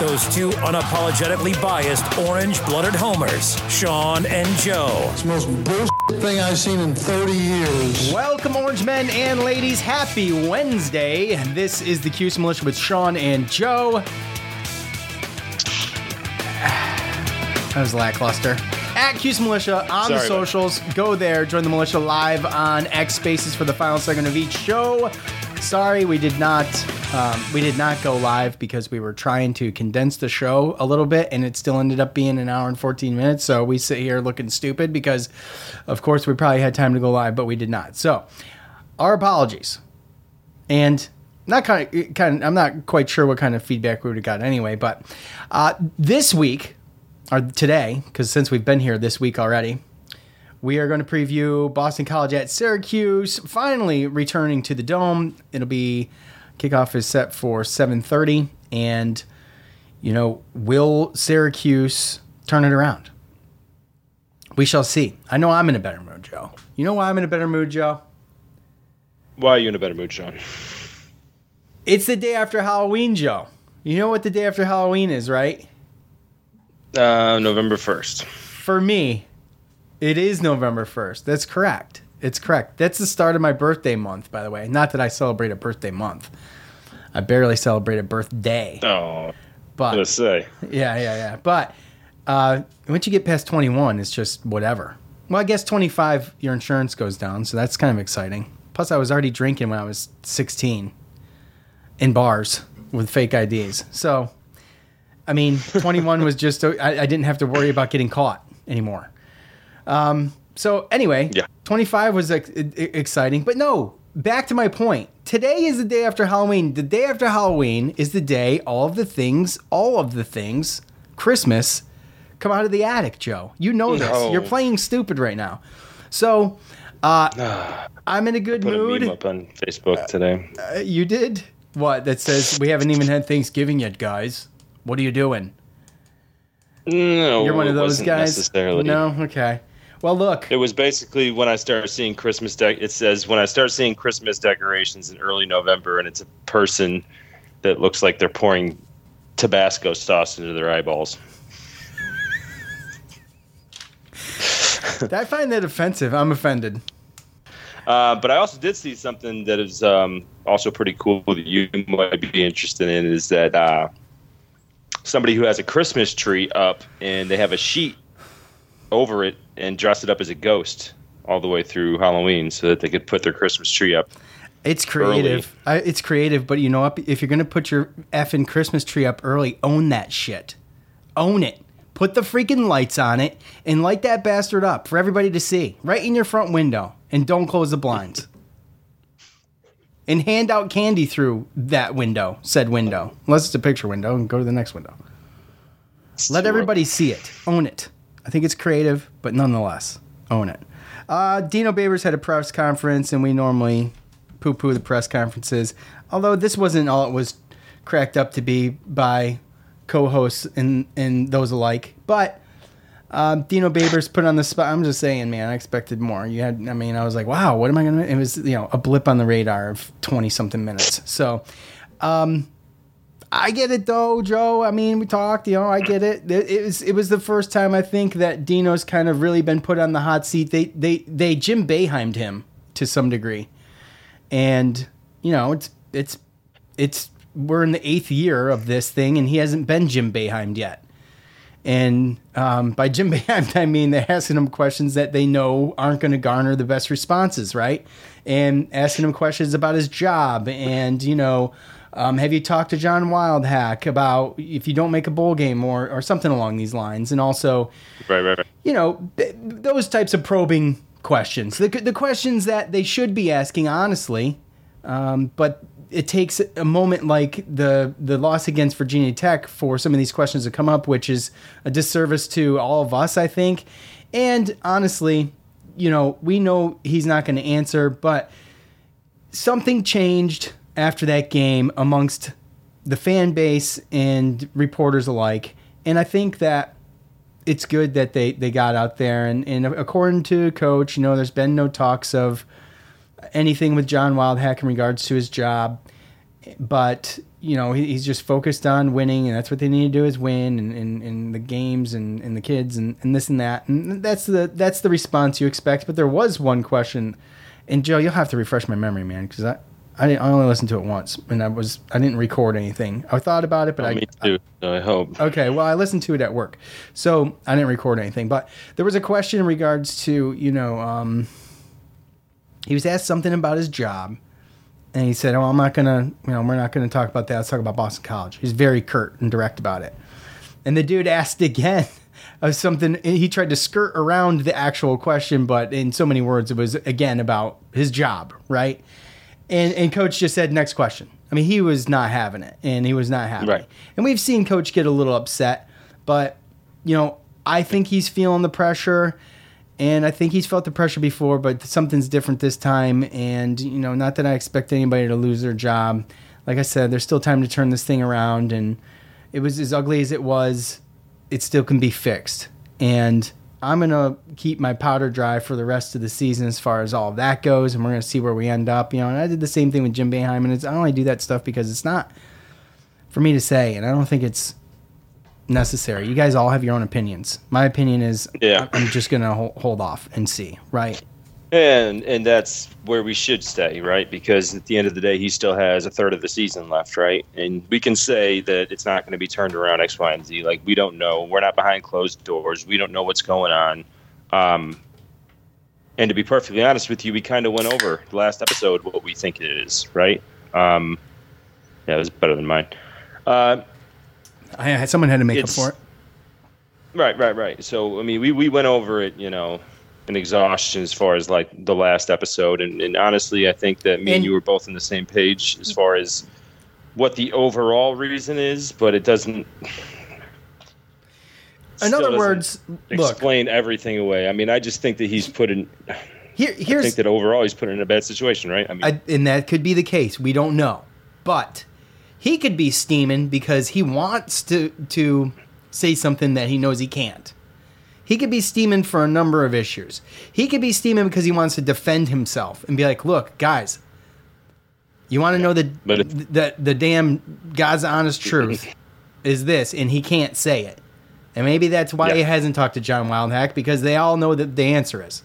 Those two unapologetically biased, orange-blooded homers, Sean and Joe. It's the most bullshit thing I've seen in 30 years. Welcome, orange men and ladies. Happy Wednesday. This is the Cuse Militia with Sean and Joe. That was lackluster. At Cuse Militia on the socials. Man. Go there. Join the militia live on X Spaces for the final segment of each show. Sorry, we did not go live because we were trying to condense the show a little bit, and it still ended up being an hour and 14 minutes. So we sit here looking stupid because, of course, we probably had time to go live, but we did not. So our apologies, and I'm not quite sure what kind of feedback we would have got anyway. But this week or today, because since we've been here this week already. We are going to preview Boston College at Syracuse, finally returning to the Dome. It'll be, kickoff is set for 7:30, and, you know, will Syracuse turn it around? We shall see. I know I'm in a better mood, Joe. You know why I'm in a better mood, Joe? Why are you in a better mood, Sean? It's the day after Halloween, Joe. You know what the day after Halloween is, right? November 1st. For me... It is November 1st. That's correct. It's correct. That's the start of my birthday month, by the way. Not that I celebrate a birthday month. I barely celebrate a birthday. Oh, but let's say. Yeah. But once you get past 21, it's just whatever. Well, I guess 25, your insurance goes down, so that's kind of exciting. Plus, I was already drinking when I was 16 in bars with fake IDs. So, I mean, 21 was just, I didn't have to worry about getting caught anymore. So anyway, yeah. 25 was exciting, but no, back to my point. Today is the day after Halloween. The day after Halloween is the day all of the things, Christmas, come out of the attic, Joe. You know this. No. You're playing stupid right now. So I'm in a good mood. I put a meme up on Facebook today. You did? What? That says, we haven't even had Thanksgiving yet, guys. What are you doing? No. You're one of those guys? Necessarily. No? Okay. Well, look. It was basically when I start seeing Christmas decorations in early November, and it's a person that looks like they're pouring Tabasco sauce into their eyeballs. I find that offensive. I'm offended. But I also did see something that is also pretty cool that you might be interested in, is that somebody who has a Christmas tree up, and they have a sheet over it and dress it up as a ghost all the way through Halloween so that they could put their Christmas tree up. It's creative. It's creative, but you know what? If you're going to put your effing Christmas tree up early, own that shit. Own it. Put the freaking lights on it and light that bastard up for everybody to see right in your front window, and don't close the blinds. And hand out candy through that window, said window. Unless it's a picture window, and go to the next window. Let everybody see it. Own it. I think it's creative, but nonetheless, own it. Dino Babers had a press conference, and we normally poo-poo the press conferences. Although this wasn't all it was cracked up to be by co-hosts and those alike. But Dino Babers put on the spot. I'm just saying, man, I expected more. I was like, wow, what am I going to do? It was, a blip on the radar of 20-something minutes. So, I get it, though, Joe. I mean, we talked, I get it. It was the first time, I think, that Dino's kind of really been put on the hot seat. They Jim Boeheimed him to some degree. And, we're in the 8th year of this thing, and he hasn't been Jim Boeheimed yet. And by Jim Boeheim, I mean they're asking them questions that they know aren't going to garner the best responses, right? And asking him questions about his job and, you know, have you talked to John Wildhack about if you don't make a bowl game or something along these lines? And also, right. You know, those types of probing questions, the questions that they should be asking, honestly, but it takes a moment like the loss against Virginia Tech for some of these questions to come up, which is a disservice to all of us, I think. And honestly, you know, we know he's not going to answer, but something changed after that game amongst the fan base and reporters alike. And I think that it's good that they got out there. And according to Coach, you know, there's been no talks of anything with John Wildhack in regards to his job. But, you know, he's just focused on winning, and that's what they need to do is win and the games and the kids and this and that. And that's the response you expect. But there was one question, and Joe, you'll have to refresh my memory, man, because I only listened to it once, and I didn't record anything. I thought about it, but me too. I hope. Okay, well, I listened to it at work, so I didn't record anything. But there was a question in regards to, you know, he was asked something about his job, and he said, "Oh, I'm not gonna, you know, we're not gonna talk about that. Let's talk about Boston College." He's very curt and direct about it. And the dude asked again of something. He tried to skirt around the actual question, but in so many words, it was again about his job, right? And Coach just said, next question. I mean, he was not having it, and he was not happy. Right. And we've seen Coach get a little upset, but, you know, I think he's feeling the pressure, and I think he's felt the pressure before, but something's different this time. And, you know, not that I expect anybody to lose their job. Like I said, there's still time to turn this thing around, and it was as ugly as it was. It still can be fixed. And I'm going to keep my powder dry for the rest of the season as far as all of that goes, and we're going to see where we end up. You know, and I did the same thing with Jim Boeheim, and I only do that stuff because it's not for me to say, and I don't think it's necessary. You guys all have your own opinions. My opinion is I'm just going to hold off and see, right? And that's where we should stay, right? Because at the end of the day, he still has a third of the season left, right? And we can say that it's not going to be turned around X, Y, and Z. Like, we don't know. We're not behind closed doors. We don't know what's going on. And to be perfectly honest with you, we kind of went over last episode what we think it is, right? It was better than mine. Someone had to make up for it. Right. So, I mean, we went over it, you know, an exhaustion as far as like the last episode. And honestly, I think that me and you were both on the same page as far as what the overall reason is, but it doesn't. In other words, explain everything away. I mean, I just think that he's put in. I think that overall he's put in a bad situation, right? I mean, and that could be the case. We don't know, but he could be steaming because he wants to say something that he knows he can't. He could be steaming for a number of issues. He could be steaming because he wants to defend himself and be like, look, guys, you want to know the damn God's honest truth is this, and he can't say it. And maybe that's why he hasn't talked to John Wildhack, because they all know that the answer is.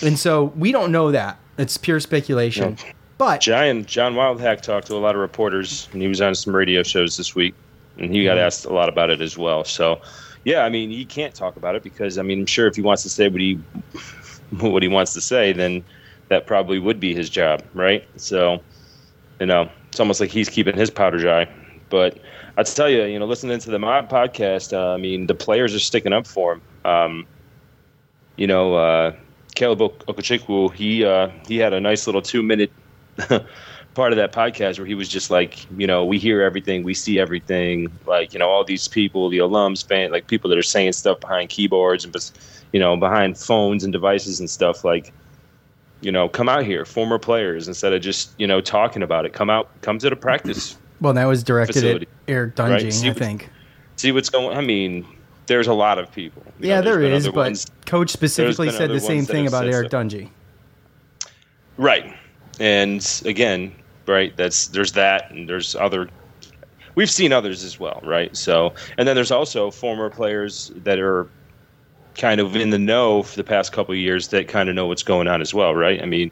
And so we don't know that. It's pure speculation. Yeah. But John Wildhack talked to a lot of reporters, and he was on some radio shows this week, and he got asked a lot about it as well. So, yeah, I mean, he can't talk about it because, I mean, I'm sure if he wants to say what he wants to say, then that probably would be his job, right? So, you know, it's almost like he's keeping his powder dry. But I'll tell you, you know, listening to the Mob podcast, I mean, the players are sticking up for him. You know, Caleb Okoye-Achukwu, he had a nice little 2-minute part of that podcast where he was just like, you know, we hear everything, we see everything, like, you know, all these people, the alums, fans, like people that are saying stuff behind keyboards and, you know, behind phones and devices and stuff, like, you know, come out here, former players, instead of just, you know, talking about it, come to the practice. Well, that was directed facility, at Eric Dungey, right? I think. See what's going on. I mean, there's a lot of people. Yeah, know, there is, but ones, Coach specifically said the same thing about Eric Dungey. Right. And again, right, there's that, and there's other. We've seen others as well, right? So, and then there's also former players that are kind of in the know for the past couple of years that kind of know what's going on as well, right? I mean,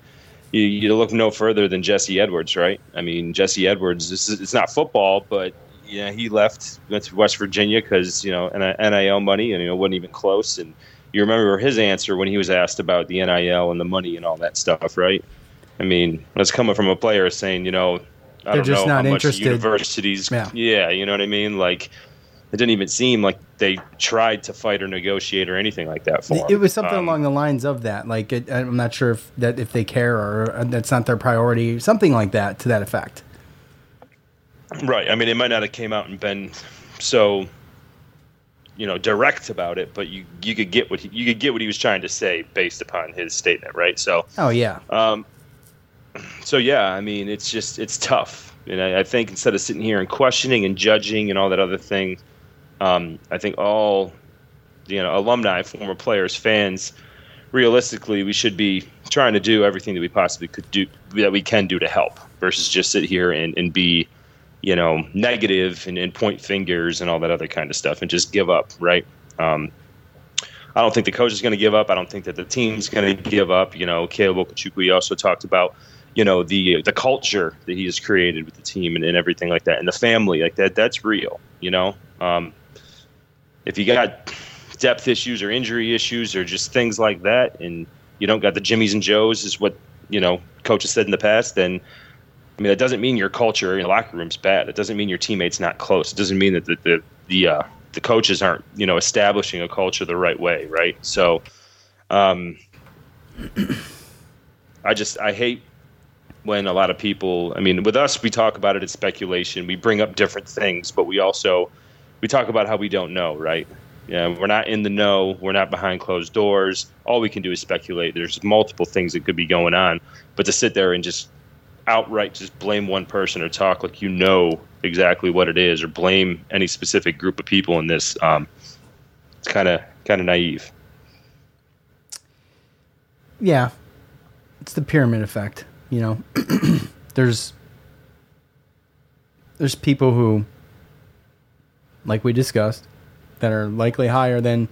you look no further than Jesse Edwards, right? I mean, Jesse Edwards. It's not football, but yeah, he left, went to West Virginia because, you know, NIL money, and, you know, wasn't even close. And you remember his answer when he was asked about the NIL and the money and all that stuff, right? I mean, that's coming from a player saying, you know, I don't know how much universities, yeah, you know what I mean? Like, it didn't even seem like they tried to fight or negotiate or anything like that for him. It was something along the lines of that. Like, I'm not sure if they care or that's not their priority, something like that to that effect. Right. I mean, it might not have came out and been so, you know, direct about it, but you could get what he was trying to say based upon his statement, right? So. Oh yeah. So yeah, I mean, it's tough, and I think instead of sitting here and questioning and judging and all that other thing. I think all, you know, alumni, former players, fans, realistically, we should be trying to do everything that we possibly could do, that we can do to help, versus just sit here and be, you know, negative and point fingers and all that other kind of stuff and just give up, right? I don't think the coach is going to give up. I don't think that the team's going to give up. You know, Caleb Okoye-Achukwu also talked about, you know, the culture that he has created with the team and everything like that, and the family like that. That's real, you know. If you got depth issues or injury issues or just things like that, and you don't got the Jimmies and Joes, is what, you know, coaches said in the past, then, I mean, that doesn't mean your culture in the locker room's bad. It doesn't mean your teammates not close. It doesn't mean that the coaches aren't, you know, establishing a culture the right way, right? So, I hate when a lot of people, I mean, with us, we talk about it as speculation. We bring up different things, but we talk about how we don't know, right? Yeah, we're not in the know. We're not behind closed doors. All we can do is speculate. There's multiple things that could be going on. But to sit there and just outright just blame one person or talk like you know exactly what it is, or blame any specific group of people in this, it's kind of naive. Yeah. It's the pyramid effect, you know. There's people who, like we discussed, that are likely higher than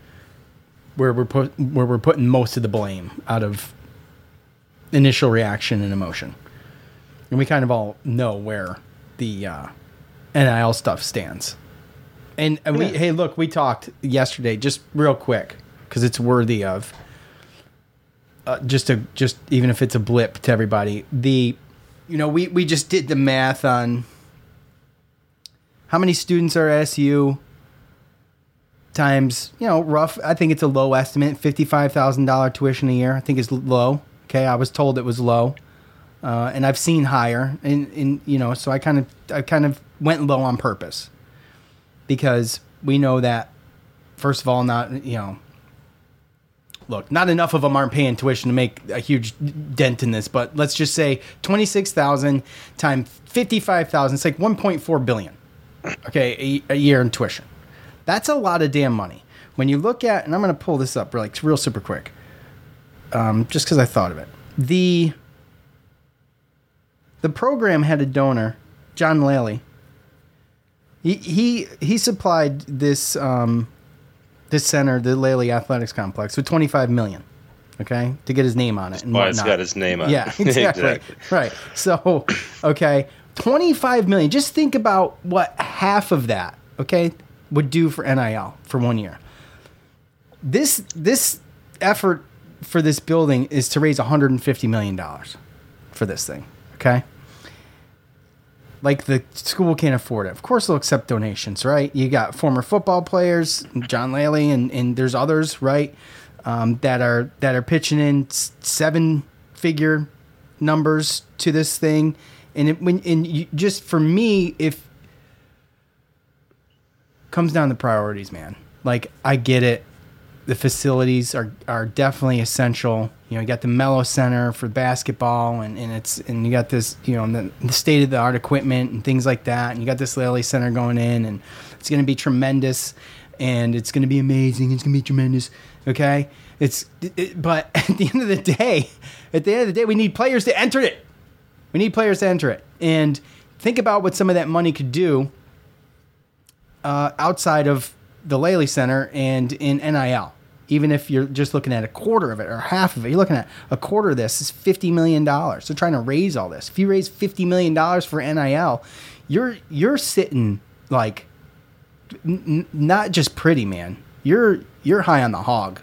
where we're putting most of the blame out of initial reaction and emotion, and we kind of all know where the NIL stuff stands. And yeah. Hey, look, we talked yesterday, just real quick, because it's worthy of just even if it's a blip to everybody. We just did the math on. How many students are at SU times, you know, rough? I think it's a low estimate, $55,000 tuition a year. I think it's low. Okay, I was told it was low, and I've seen higher. And you know, so I kind of went low on purpose, because we know that, first of all, not, you know, look, not enough of them aren't paying tuition to make a huge dent in this. But let's just say 26,000 times 55,000. It's like 1.4 billion. Okay, a year in tuition. That's a lot of damn money. When you look at, and I'm going to pull this up real super quick, just because I thought of it. The program had a donor, John Lally. He supplied this this center, the Lally Athletics Complex, with $25 million, okay, to get his name on it. And whatnot. It's got his name on it. Yeah, exactly. Right. So, okay. $25 million. Just think about what half of that, okay, would do for NIL for 1 year. This effort for this building is to raise $150 million for this thing, okay? Like, the school can't afford it. Of course, they'll accept donations, right? You got former football players, John Lally, and there's others, right, that are pitching in seven-figure numbers to this thing. And just for me, if comes down to priorities, man. Like, I get it. The facilities are definitely essential. You know, you got the Mello Center for basketball, and you got this, you know, the state of the art equipment and things like that. And you got this Lally Center going in, and it's going to be tremendous, and it's going to be amazing. It's going to be tremendous. Okay, but at the end of the day, we need players to enter it. We need players to enter it. And think about what some of that money could do outside of the Lally Center and in NIL. Even if you're just looking at a quarter of it or half of it, you're looking at a quarter of this is $50 million. They're trying to raise all this. If you raise $50 million for NIL, you're sitting Like, not just pretty, man. You're high on the hog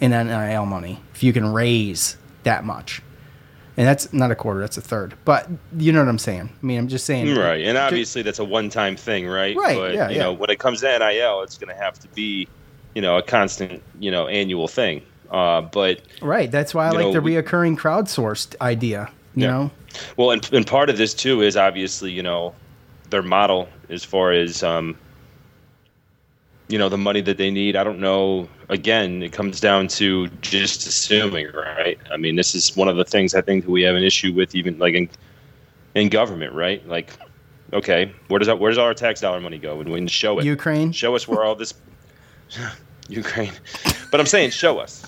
in NIL money if you can raise that much. And that's not a quarter, that's a third. But you know what I'm saying. I mean, I'm just saying. Right, and obviously that's a one-time thing, right? Right, but, yeah, you know, when it comes to NIL, it's going to have to be, you know, a constant, you know, annual thing. But right, that's why I like the reoccurring crowdsourced idea, you know? Well, and part of this, too, is obviously, you know, their model as far as, you know, the money that they need. I don't know. Again, it comes down to just assuming, right? I mean, this is one of the things I think that we have an issue with, even like in government, right? Like, okay, where does all our tax dollar money go? And we can show it. Ukraine. Show us where all this Ukraine. But I'm saying, show us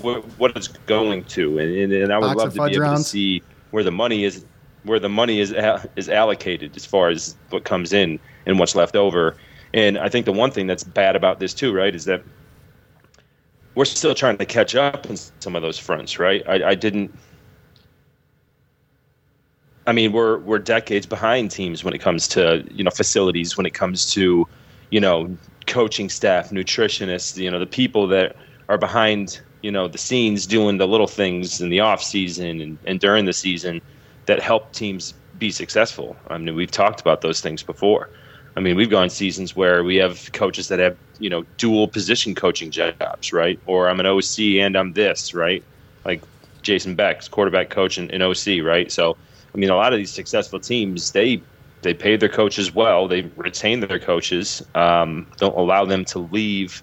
what it's going to, and I would Box love to be able rounds. To see where the money is allocated as far as what comes in and what's left over. And I think the one thing that's bad about this too, right, is that we're still trying to catch up in some of those fronts, right? we're decades behind teams when it comes to, you know, facilities, when it comes to, you know, coaching staff, nutritionists, you know, the people that are behind, you know, the scenes doing the little things in the off season and during the season that help teams be successful. I mean, we've talked about those things before. I mean, we've gone seasons where we have coaches that have, you know, dual position coaching jobs, right? Or I'm an OC and I'm this, right? Like Jason Beck's quarterback coach and OC, right? So, I mean, a lot of these successful teams, they pay their coaches well. They retain their coaches, don't allow them to leave,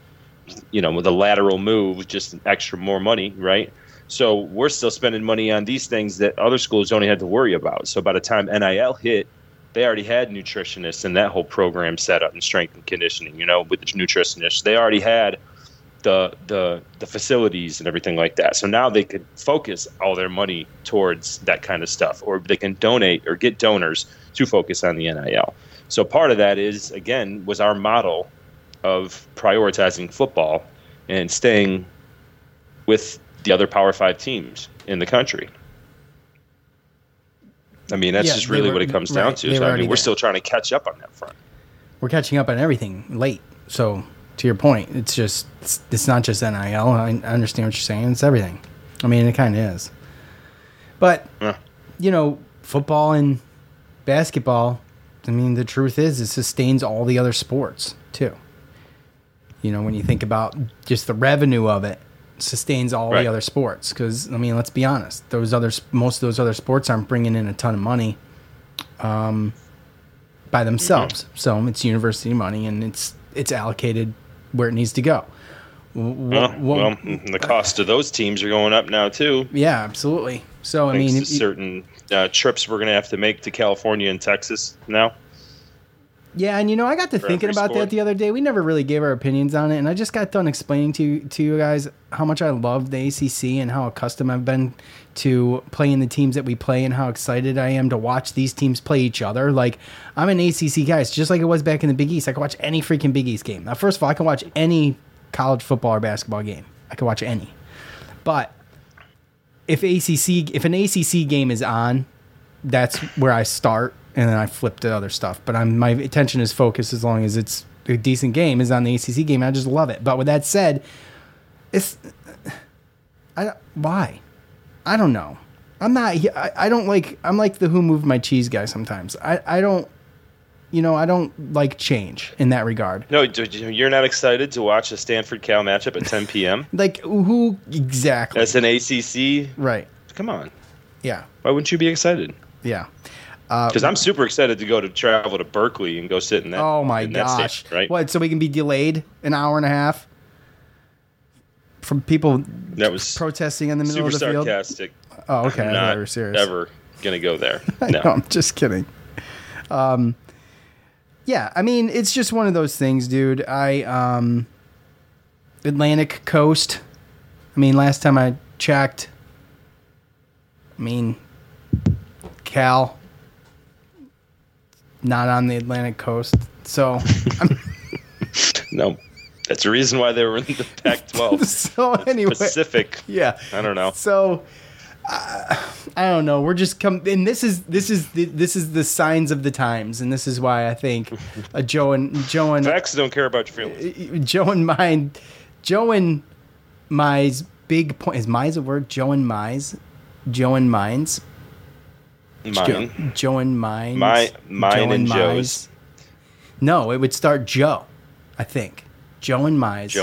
you know, with a lateral move, just extra more money, right? So we're still spending money on these things that other schools don't even have to worry about. So by the time NIL hit, they already had nutritionists and that whole program set up in strength and conditioning, you know, with the nutritionists. They already had the facilities and everything like that. So now they could focus all their money towards that kind of stuff, or they can donate or get donors to focus on the NIL. So part of that is, again, was our model of prioritizing football and staying with the other Power 5 teams in the country. I mean, that's just really what it comes down to. So, I mean, we're still trying to catch up on that front. We're catching up on everything late. So, to your point, it's just it's not just NIL. I understand what you're saying. It's everything. I mean, it kind of is. But, you know, football and basketball, I mean, the truth is it sustains all the other sports, too. You know, when you think about just the revenue of it, sustains all the other sports, because I mean, let's be honest, most of those other sports aren't bringing in a ton of money by themselves. Mm-hmm. So it's university money, and it's allocated where it needs to go. Well, the cost of those teams are going up now too. Yeah, absolutely. So I mean, certain trips we're going to have to make to California and Texas now. Yeah, and you know, I got to thinking about that the other day. We never really gave our opinions on it, and I just got done explaining to you guys how much I love the ACC and how accustomed I've been to playing the teams that we play and how excited I am to watch these teams play each other. Like, I'm an ACC guy. It's just like it was back in the Big East. I can watch any freaking Big East game. Now, first of all, I can watch any college football or basketball game. I can watch any. But if an ACC game is on, that's where I start. And then I flip to other stuff. But my attention is focused as long as it's a decent game is on the ACC game. I just love it. But with that said, why? I don't know. I'm not – I don't like – I'm like the who moved my cheese guy sometimes. I don't – you know, I don't like change in that regard. No, you're not excited to watch a Stanford-Cal matchup at 10 p.m.? Like who – exactly. That's an ACC? Right. Come on. Yeah. Why wouldn't you be excited? Yeah. Because I'm super excited to travel to Berkeley and go sit in that. Oh my gosh! Station, right? What? So we can be delayed an hour and a half from people that was protesting in the middle of the field. Super sarcastic. Oh, okay. I'm not ever gonna go there. No, I'm just kidding. Yeah, I mean, it's just one of those things, dude. I Atlantic Coast. I mean, last time I checked, I mean, Cal. Not on the Atlantic coast, so no. That's the reason why they were in the Pac-12. So anyway, Pacific. Yeah, I don't know. So I don't know. We're just come, and this is the signs of the times, and this is why I think Joe and facts don't care about your feelings. Joe and Mai's big point is Mai's a word. Joe and Mai's. No, it would start Joe, I think. Joe and I's.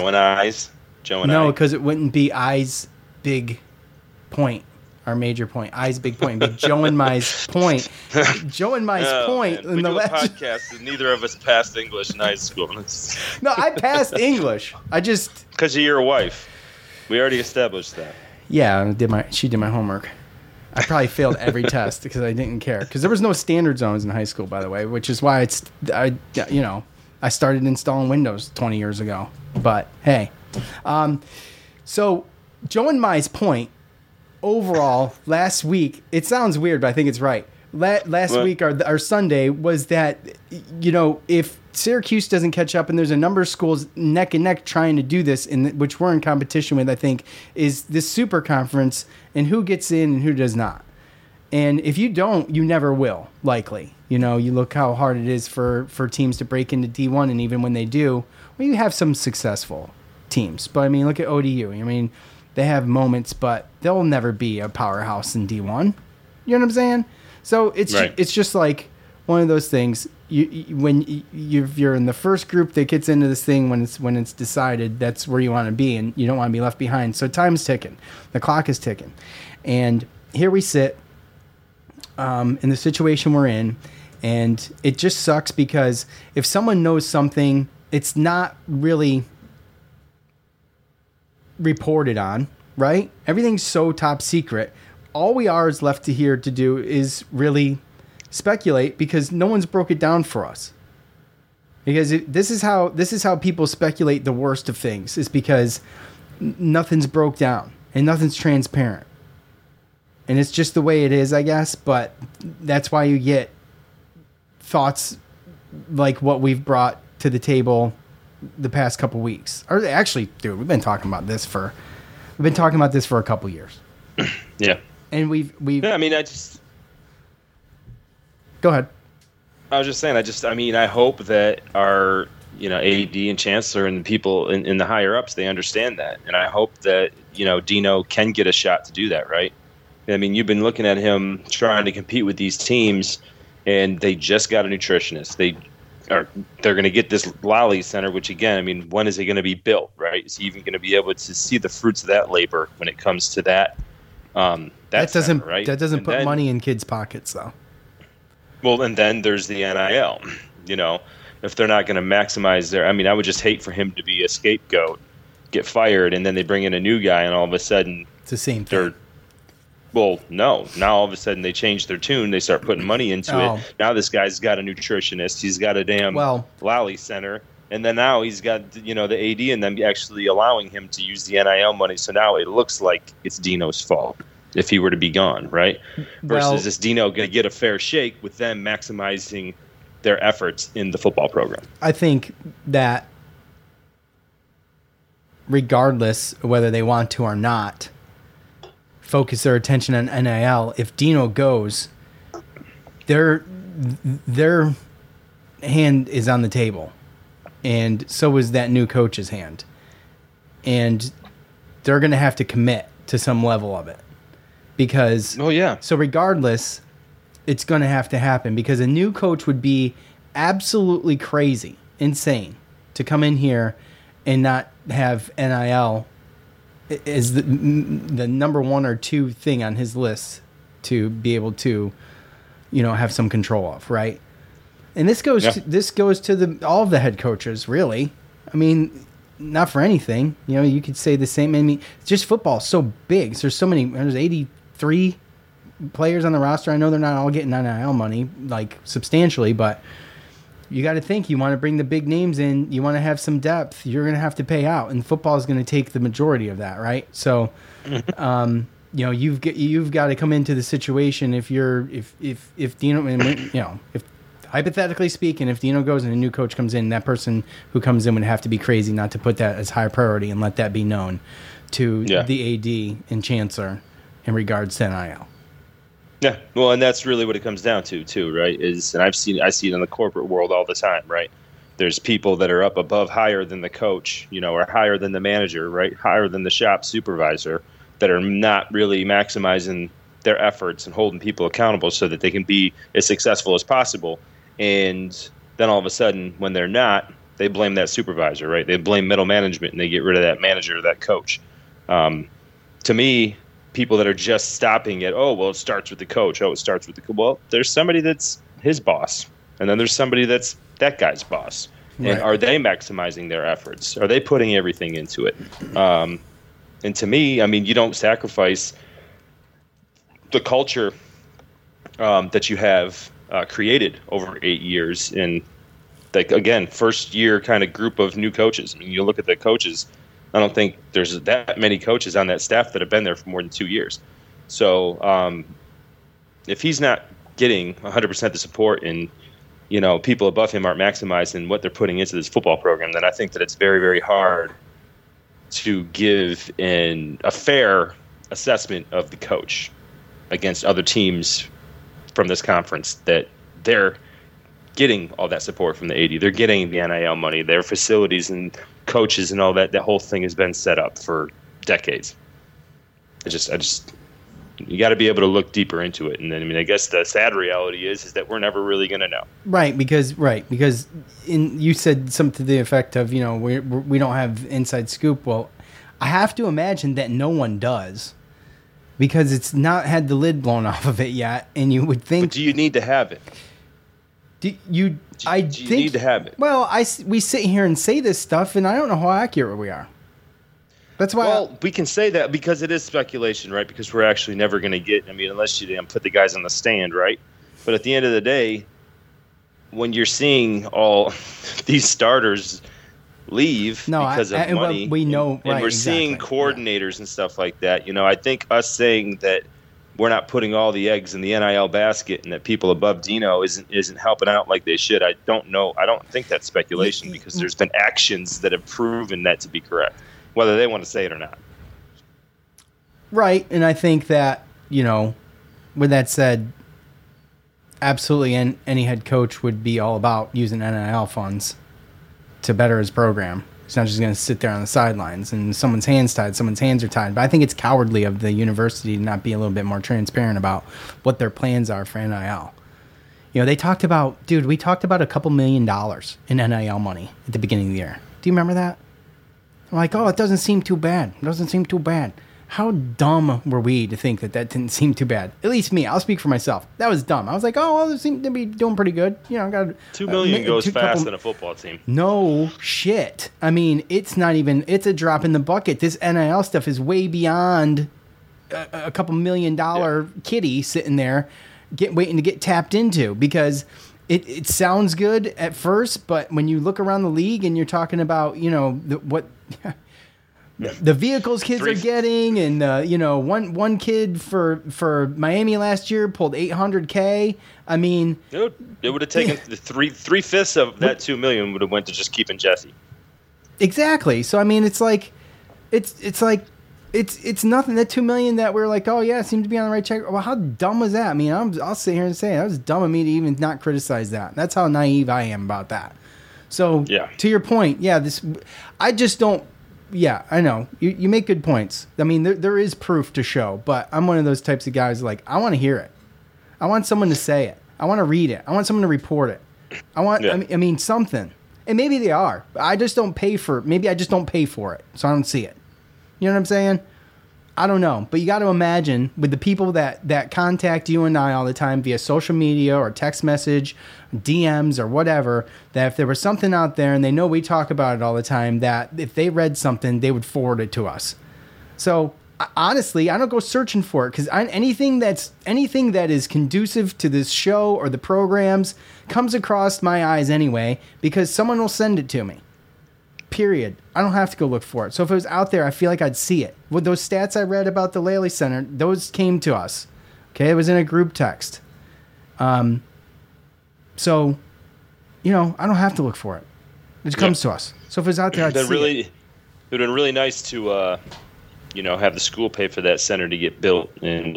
No, because it wouldn't be I's big point. Our major point, I's big point, but Joe and Mai's point. In we the do last a podcast, and neither of us passed English in high school. No, I passed English. I just because of your wife. We already established that. Yeah, she did my homework. I probably failed every test because I didn't care. Because there was no standard zones in high school, by the way, which is why I started installing Windows 20 years ago. But hey, so Joe and Mai's point. Overall, last week, it sounds weird, but I think it's right. Last week, our Sunday, was that, if Syracuse doesn't catch up, and there's a number of schools neck and neck trying to do this, which we're in competition with, I think, is this super conference and who gets in and who does not. And if you don't, you never will, likely. You look how hard it is for teams to break into D1, and even when they do, you have some successful teams. But, look at ODU. They have moments, but they'll never be a powerhouse in D1. You know what I'm saying? So it's just like one of those things. When you're in the first group that gets into this thing, when it's decided, that's where you want to be, and you don't want to be left behind. So time's ticking. The clock is ticking. And here we sit in the situation we're in, and it just sucks because if someone knows something, it's not really reported on, right? Everything's so top secret. All we are is left to here to do is really speculate because no one's broke it down for us. Because this is how people speculate the worst of things, is because nothing's broke down and nothing's transparent. And it's just the way it is, I guess, but that's why you get thoughts like what we've brought to the table the past couple weeks. Or actually, dude, we've been talking about this for a couple years. Yeah. And we've go ahead. I was just saying, I hope that our AD and Chancellor and the people in the higher ups, they understand that. And I hope that, Dino can get a shot to do that, right? You've been looking at him trying to compete with these teams, and they just got a nutritionist. They're going to get this Lolly Center, which, again, when is it going to be built, right? Is he even going to be able to see the fruits of that labor when it comes to that? That doesn't put money in kids' pockets, though. Well, and then there's the NIL. If they're not going to maximize their – I would just hate for him to be a scapegoat, get fired, and then they bring in a new guy, and all of a sudden – it's the same thing. Well, no. Now all of a sudden they change their tune. They start putting money into it. Now this guy's got a nutritionist. He's got a damn Lally Center. And then now he's got, the AD and them actually allowing him to use the NIL money. So now it looks like it's Dino's fault if he were to be gone, right? Versus is Dino going to get a fair shake with them maximizing their efforts in the football program? I think that regardless of whether they want to or not, focus their attention on NIL. If Dino goes, their hand is on the table, and so is that new coach's hand, and they're going to have to commit to some level of it because. Oh yeah. So regardless, it's going to happen because a new coach would be absolutely crazy, insane to come in here and not have NIL. Is the number one or two thing on his list to be able to, have some control of, right? And this goes to all of the head coaches, really. Not for anything. You could say the same. It's just football so big. So there's so many. There's 83 players on the roster. I know they're not all getting NIL money substantially, but you got to think. You want to bring the big names in. You want to have some depth. You're going to have to pay out, and football is going to take the majority of that, right? So, you've got to come into the situation if Dino, if hypothetically speaking, if Dino goes and a new coach comes in, that person who comes in would have to be crazy not to put that as high priority and let that be known to the AD and Chancellor in regards to NIL. Yeah, well, and that's really what it comes down to, too, right? Is, and I see it in the corporate world all the time, right? There's people that are up above, higher than the coach, you know, or higher than the manager, right? Higher than the shop supervisor, that are not really maximizing their efforts and holding people accountable so that they can be as successful as possible. And then all of a sudden, when they're not, they blame that supervisor, right? They blame middle management, and they get rid of that manager, that coach. To me, people that are just stopping at, oh, well, it starts with the coach. Oh, it starts with the coach. Well, there's somebody that's his boss, and then there's somebody that's that guy's boss. Right. And are they maximizing their efforts? Are they putting everything into it? And to me, I mean, you don't sacrifice the culture that you have created over 8 years in, like, again, first year kind of group of new coaches. I mean, you look at the coaches, I don't think there's that many coaches on that staff that have been there for more than 2 years. So if he's not getting 100% the support, and, you know, people above him aren't maximizing what they're putting into this football program, then I think that it's very, very hard to give a fair assessment of the coach against other teams from this conference that they're getting all that support from the AD. They're getting the NIL money, their facilities and coaches and all that. That whole thing has been set up for decades. I just you got to be able to look deeper into it. And then, I mean, I guess the sad reality is that we're never really going to know. Right. Because you said something to the effect of, you know, we don't have inside scoop. Well, I have to imagine that no one does, because it's not had the lid blown off of it yet. And you would think, but do you need to have it? Do you need to have it? Well, we sit here and say this stuff, and I don't know how accurate we are. That's why. Well, we can say that because it is speculation, right? Because we're actually never going to get. I mean, unless you put the guys on the stand, right? But at the end of the day, when you're seeing all these starters leave because of money, we know, and, right, and we're exactly seeing coordinators and stuff like that. You know, I think us saying that we're not putting all the eggs in the NIL basket, and that people above Dino isn't helping out like they should. I don't know. I don't think that's speculation, because there's been actions that have proven that to be correct, whether they want to say it or not. Right. And I think that, you know, with that said, absolutely any head coach would be all about using NIL funds to better his program. He's not just going to sit there on the sidelines, and someone's hands are tied. But I think it's cowardly of the university to not be a little bit more transparent about what their plans are for NIL. You know, we talked about $2 million in NIL money at the beginning of the year. Do you remember that? I'm like, oh, it doesn't seem too bad. How dumb were we to think that didn't seem too bad? At least me. I'll speak for myself. That was dumb. I was like, oh, well, they seem to be doing pretty good. You know, got 2 million goes fast in a football team. No shit. I mean, it's a drop in the bucket. This NIL stuff is way beyond a $2 million kitty sitting there, waiting to get tapped into, because it sounds good at first, but when you look around the league and you're talking about, you know, the vehicles kids are getting, and you know, one kid for Miami last year pulled $800K. I mean, it would have taken the three-fifths of that $2 million would have went to just keeping Jesse. Exactly. So I mean, it's nothing. That $2 million that we're like, oh yeah, it seemed to be on the right track. Well, how dumb was that? I mean, I'll sit here and say that was dumb of me to even not criticize that. That's how naive I am about that. So yeah. To your point, yeah, I just don't. Yeah, I know. You make good points. I mean, there is proof to show, but I'm one of those types of guys, like, I want to hear it. I want someone to say it. I want to read it. I want someone to report it. I mean, something. And maybe they are. But I just don't pay for it, so I don't see it. You know what I'm saying? I don't know. But you got to imagine with the people that contact you and I all the time via social media or text message, DMs or whatever, that if there was something out there and they know we talk about it all the time, that if they read something, they would forward it to us. So honestly, I don't go searching for it, because anything that is conducive to this show or the programs comes across my eyes anyway, because someone will send it to me. Period. I don't have to go look for it. So if it was out there, I feel like I'd see it. With those stats I read about the Laley Center, those came to us. Okay, it was in a group text. So, you know, I don't have to look for it. It comes to us. So if it was out there, I'd see it. It would have been really nice to you know, have the school pay for that center to get built and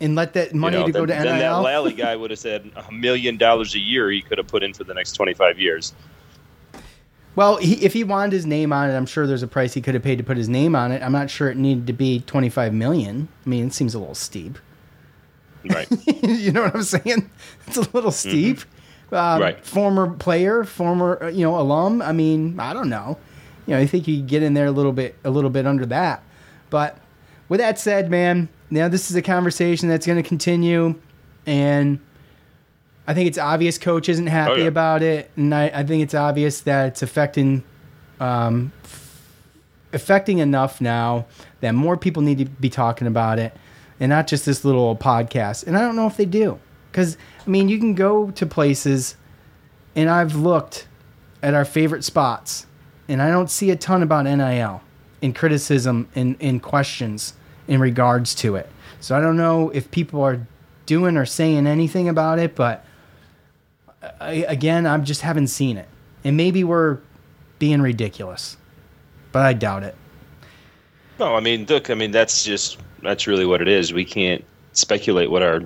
let that money go to NIL. Then that Lally guy would have said $1 million a year he could have put in for the next 25 years. Well, if he wanted his name on it, I'm sure there's a price he could have paid to put his name on it. I'm not sure it needed to be $25 million. I mean, it seems a little steep. Right. You know what I'm saying? It's a little steep. Mm-hmm. Right. Former player, former alum. I mean, I don't know. I think you could get in there a little bit under that. But with that said, man, this is a conversation that's going to continue, and I think it's obvious coach isn't happy about it, and I think it's obvious that it's affecting enough now that more people need to be talking about it, and not just this little podcast. And I don't know if they do, because you can go to places, and I've looked at our favorite spots, and I don't see a ton about NIL. In criticism and questions in regards to it. So I don't know if people are doing or saying anything about it, but I just haven't seen it. And maybe we're being ridiculous, but I doubt it. No, that's really what it is. We can't speculate what our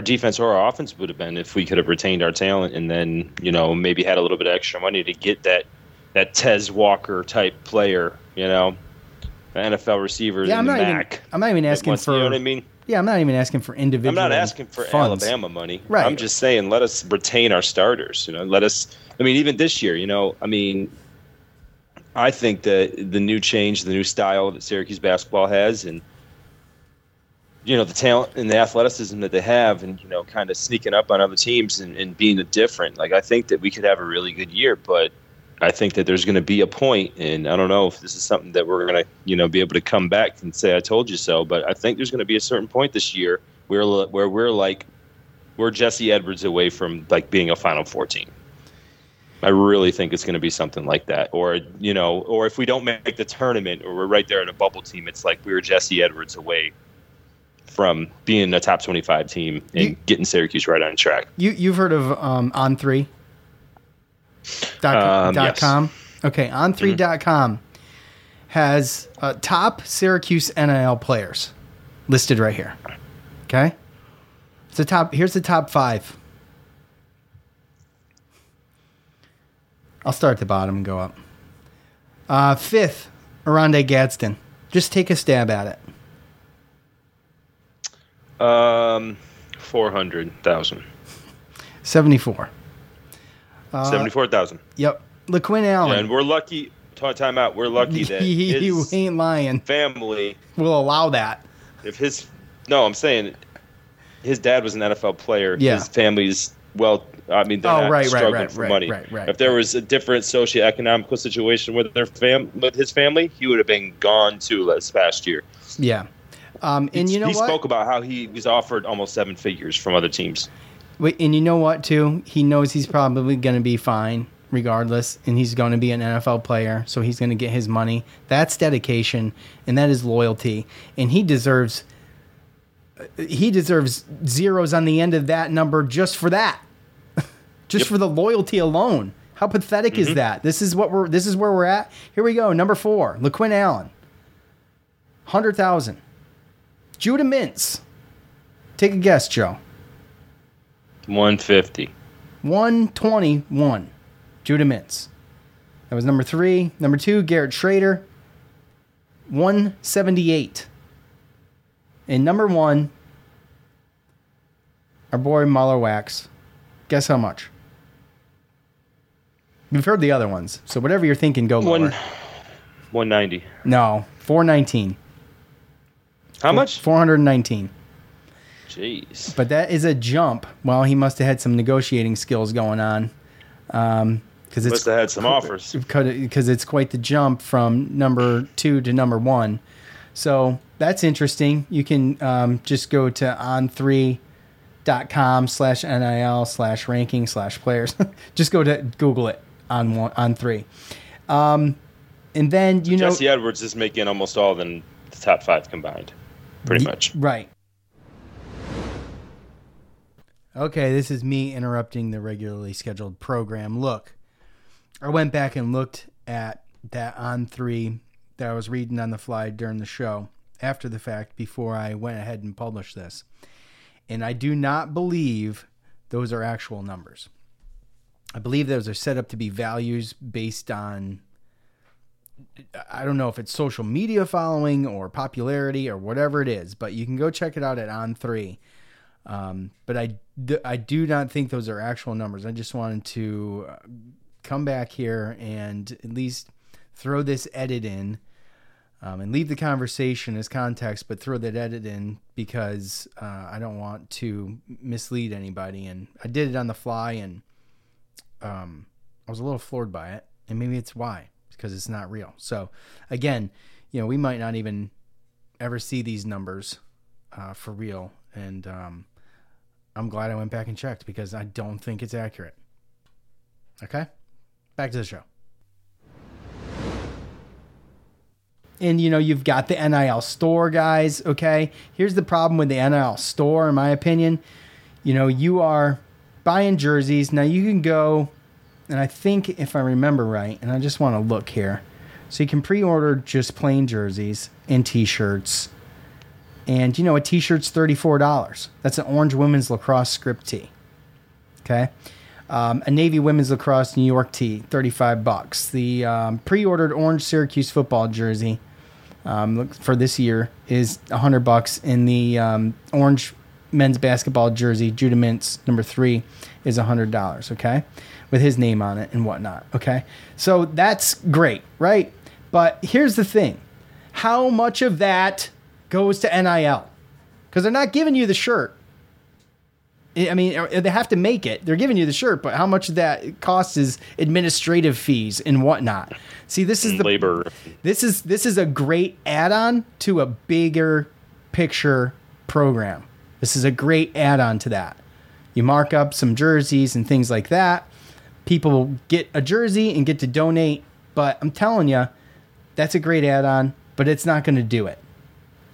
defense or our offense would have been if we could have retained our talent and then, maybe had a little bit of extra money to get that Tez Walker type player, an NFL receiver in the MAC. I'm not even asking for. You know what I mean? Yeah, I'm not even asking for individual. I'm not asking for funds. Alabama money. Right. I'm just saying, let us retain our starters. Let us. Even this year. I think that the new change, the new style that Syracuse basketball has, and the talent and the athleticism that they have, and kind of sneaking up on other teams and being different. Like, I think that we could have a really good year, but I think that there's going to be a point, and I don't know if this is something that we're going to, be able to come back and say, I told you so, but I think there's going to be a certain point this year where we're Jesse Edwards away from being a Final Four team. I really think it's going to be something like that. Or, or if we don't make the tournament or we're right there at a bubble team, it's like we were Jesse Edwards away from being a top 25 team and getting Syracuse right on track. You've heard of on3.com? Yes. Okay, on3.com has top Syracuse NIL players listed right here. Okay, here's the top five. I'll start at the bottom and go up. Fifth, Rondae Gadsden. Just take a stab at it. 400,000. 74. 74,000. Yep. LeQuint Allen. Yeah, and we're lucky. Time out. We're lucky that you ain't lying. Family will allow that. I'm saying his dad was an NFL player. Yeah. His family's they're not struggling for money. Right. If there was a different socioeconomic situation with with his family, he would have been gone too this past year. Yeah. He spoke about how he was offered almost seven figures from other teams. And you know what, too? He knows he's probably going to be fine regardless, and he's going to be an NFL player, so he's going to get his money. That's dedication, and that is loyalty. And he deserves zeros on the end of that number just for that, for the loyalty alone. How pathetic is that? This is where we're at. Here we go. Number 4, LeQuint Allen, 100,000. Judah Mintz. Take a guess, Joe. 150. 121. Judah Mintz. That was number 3. Number 2, Garrett Shrader. 178. And number 1, our boy Muller-Wax. Guess how much? We've heard the other ones, so whatever you're thinking, go lower. 190. No, 419. How much? 419. Jeez. But that is a jump. Well, he must have had some negotiating skills going on. Must have had some offers. Because it's quite the jump from number 2 to number 1. So that's interesting. You can just go to on3.com/NIL/ranking/players. Just go to Google it on 3. And then, Jesse Edwards is making almost all than the top 5 combined, pretty much. Right. Okay, this is me interrupting the regularly scheduled program. Look, I went back and looked at that on3 that I was reading on the fly during the show after the fact before I went ahead and published this. And I do not believe those are actual numbers. I believe those are set up to be values based on, I don't know if it's social media following or popularity or whatever it is, but you can go check it out at On3. But I do not think those are actual numbers. I just wanted to come back here and at least throw this edit in and leave the conversation as context, but throw that edit in because I don't want to mislead anybody. And I did it on the fly, and I was a little floored by it, and maybe it's why. Because it's not real. So again, you know, we might not even ever see these numbers for real. And I'm glad I went back and checked because I don't think it's accurate. Okay, back to the show. And, you know, you've got the NIL store, guys. Okay, here's the problem with the NIL store, in my opinion. You know, you are buying jerseys. Now you can go... And I think if I remember right, and I just want to look here. So you can pre-order just plain jerseys and t-shirts. And, you know, a t-shirt's $34. That's an orange women's lacrosse script tee. Okay. A Navy women's lacrosse New York tee, $35. The pre-ordered orange Syracuse football jersey for this year is $100. And the orange men's basketball jersey, Judah Mintz, number 3, is $100. Okay. With his name on it and whatnot, okay? So that's great, right? But here's the thing. How much of that goes to NIL? Because they're not giving you the shirt. I mean, they have to make it. They're giving you the shirt, but how much of that costs is administrative fees and whatnot. See, this is the labor. This is a great add-on to a bigger picture program. This is a great add-on to that. You mark up some jerseys and things like that. People get a jersey and get to donate, but I'm telling you, that's a great add-on, but it's not going to do it.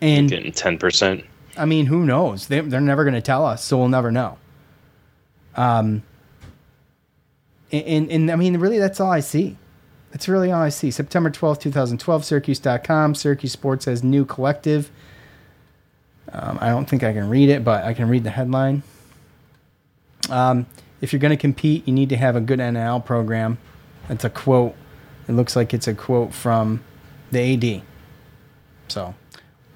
And you're getting 10%. I mean, who knows? They're never going to tell us, so we'll never know. And I mean, really, that's all I see. That's really all I see. September 12th, 2012, Syracuse.com. Syracuse Sports has new collective. I don't think I can read it, but I can read the headline. If you're going to compete, you need to have a good NIL program. That's a quote. It looks like it's a quote from the AD. So,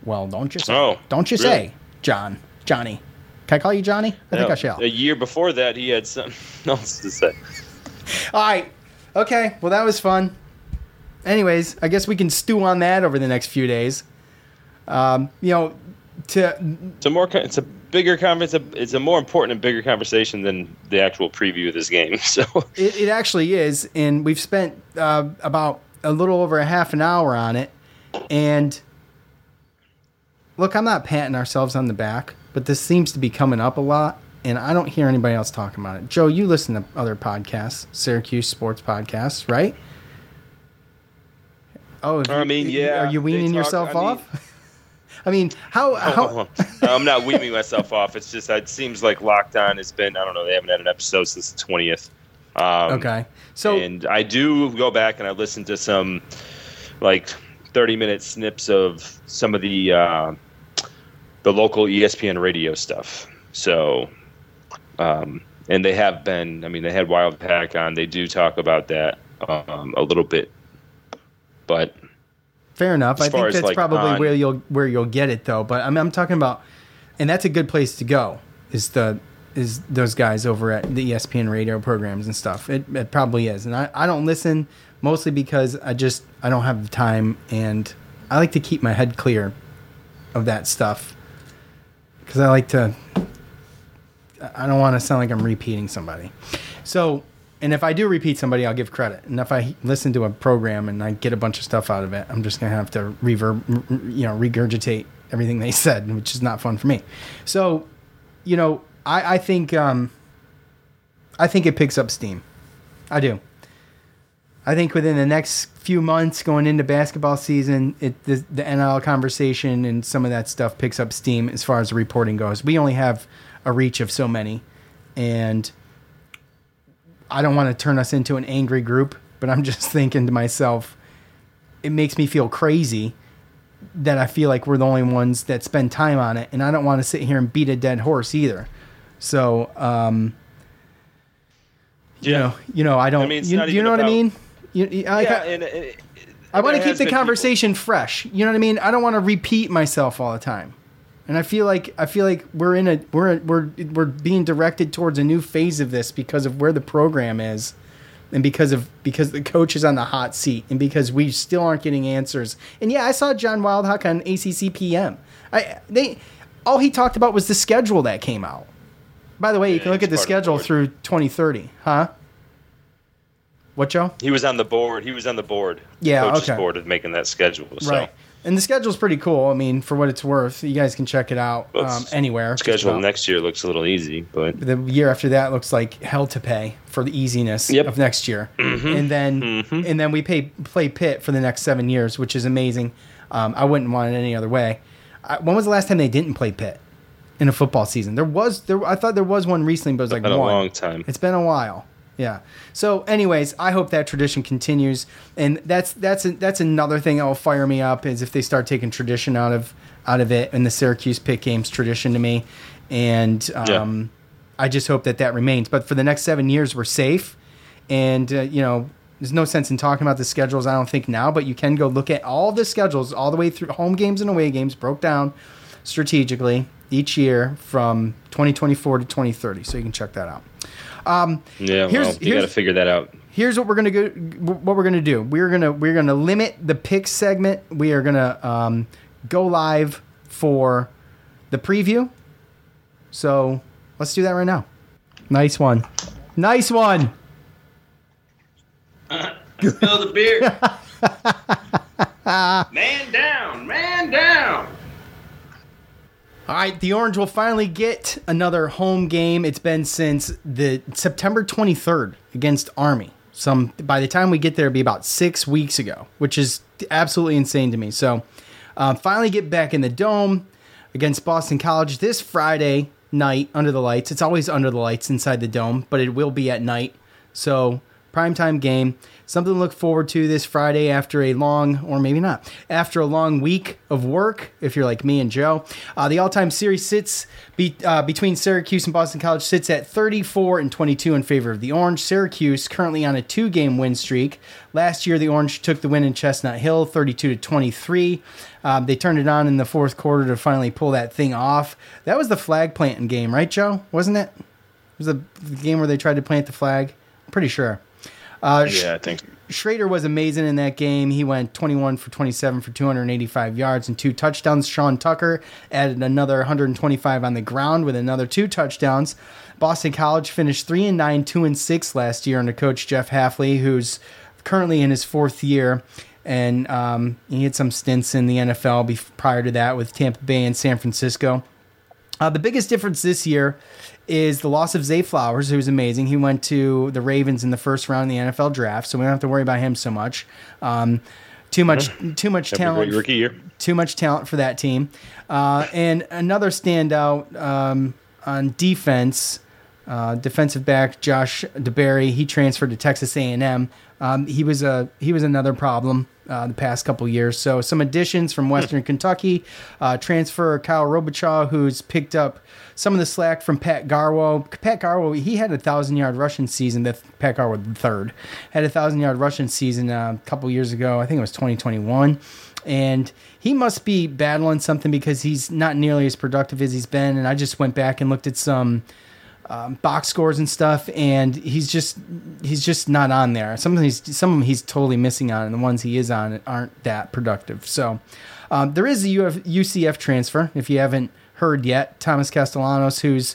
well, don't you say. Oh, don't you really? Say, John. Johnny. Can I call you Johnny? I think I shall. A year before that, he had something else to say. All right. Okay. Well, that was fun. Anyways, I guess we can stew on that over the next few days. You know, it's a more important and bigger conversation than the actual preview of this game. So it actually is, and we've spent about a little over a half an hour on it. And look, I'm not patting ourselves on the back, but this seems to be coming up a lot, and I don't hear anybody else talking about it. Joe, you listen to other podcasts, Syracuse sports podcasts, right? Oh, I mean, yeah. Are you weaning yourself off? I mean, how I'm not weaving myself off. It's just it seems like Locked On has been, I don't know, they haven't had an episode since the 20th. Okay. So, and I do go back and I listen to some, like, 30-minute snips of some of the local ESPN radio stuff. So, and they have been, I mean, they had Wildhack on. They do talk about that a little bit. But... Fair enough. I think that's probably where you'll get it though. But I'm talking about, and that's a good place to go is those guys over at the ESPN radio programs and stuff. It probably is, and I don't listen mostly because I don't have the time, and I like to keep my head clear of that stuff because I don't want to sound like I'm repeating somebody. So. And if I do repeat somebody, I'll give credit. And if I listen to a program and I get a bunch of stuff out of it, I'm just going to have to regurgitate everything they said, which is not fun for me. So, you know, I think it picks up steam. I do. I think within the next few months going into basketball season, the NIL conversation and some of that stuff picks up steam as far as the reporting goes. We only have a reach of so many, and I don't want to turn us into an angry group, but I'm just thinking to myself, it makes me feel crazy that I feel like we're the only ones that spend time on it, and I don't want to sit here and beat a dead horse either. So, you know, I don't. I mean, you know what I mean? I want to keep the conversation fresh. You know what I mean? I don't want to repeat myself all the time. And I feel like we're being directed towards a new phase of this because of where the program is, and because the coach is on the hot seat, and because we still aren't getting answers. And yeah, I saw John Wildhack on ACC PM. All he talked about was the schedule that came out. By the way, you can look at the schedule through 2030, huh? What, Joe? He was on the board. Yeah, okay. Coach's board of making that schedule. So. Right. And the schedule's pretty cool. I mean, for what it's worth, you guys can check it out anywhere. Schedule next year looks a little easy, but the year after that looks like hell to pay for the easiness of next year. Mm-hmm. And then we play Pitt for the next 7 years, which is amazing. I wouldn't want it any other way. When was the last time they didn't play Pitt in a football season? I thought there was one recently, but it was like one. It's been a long time. It's been a while. Yeah. So, anyways, I hope that tradition continues, and that's another thing that will fire me up is if they start taking tradition out of it, and the Syracuse Pitt game's tradition to me, and I just hope that remains. But for the next 7 years, we're safe, and there's no sense in talking about the schedules. I don't think now, but you can go look at all the schedules all the way through home games and away games broke down strategically each year from 2024 to 2030. So you can check that out. You got to figure that out. Here's what we're gonna do. We're gonna limit the pick segment. We are gonna go live for the preview. So let's do that right now. Nice one. Smell the beer. Man down. All right, the Orange will finally get another home game. It's been since the September 23rd against Army. By the time we get there, it'll be about 6 weeks ago, which is absolutely insane to me. So finally get back in the Dome against Boston College this Friday night under the lights. It's always under the lights inside the Dome, but it will be at night. So primetime game, something to look forward to this Friday after a long week of work, if you're like me and Joe. The all-time series between Syracuse and Boston College sits at 34-22 in favor of the Orange. Syracuse currently on a 2-game win streak. Last year, the Orange took the win in Chestnut Hill, 32-23. They turned it on in the fourth quarter to finally pull that thing off. That was the flag planting game, right, Joe? Wasn't it? It was the game where they tried to plant the flag. I'm pretty sure. I think Shrader was amazing in that game. He went 21 for 27 for 285 yards and 2 touchdowns. Sean Tucker added another 125 on the ground with another 2 touchdowns. Boston College finished 3-9, 2-6 last year under coach Jeff Hafley, who's currently in his 4th year. And he had some stints in the NFL prior to that with Tampa Bay and San Francisco. The biggest difference this year is the loss of Zay Flowers, who's amazing. He went to the Ravens in the first round of the NFL draft, so we don't have to worry about him so much. Too much talent. Rookie year. Too much talent for that team. And another standout on defense, defensive back Josh DeBerry. He transferred to Texas A&M. He was another problem the past couple years. So some additions from Western Kentucky, transfer Kyle Robichaud, who's picked up some of the slack from Pat Garwo. Pat Garwo, he had 1,000-yard rushing season. Pat Garwo III had 1,000-yard rushing season a couple years ago. I think it was 2021. And he must be battling something because he's not nearly as productive as he's been. And I just went back and looked at some box scores and stuff, and he's just not on there. Some of them he's totally missing on, and the ones he is on aren't that productive. So there is a UCF transfer, if you haven't heard yet, Thomas Castellanos, who's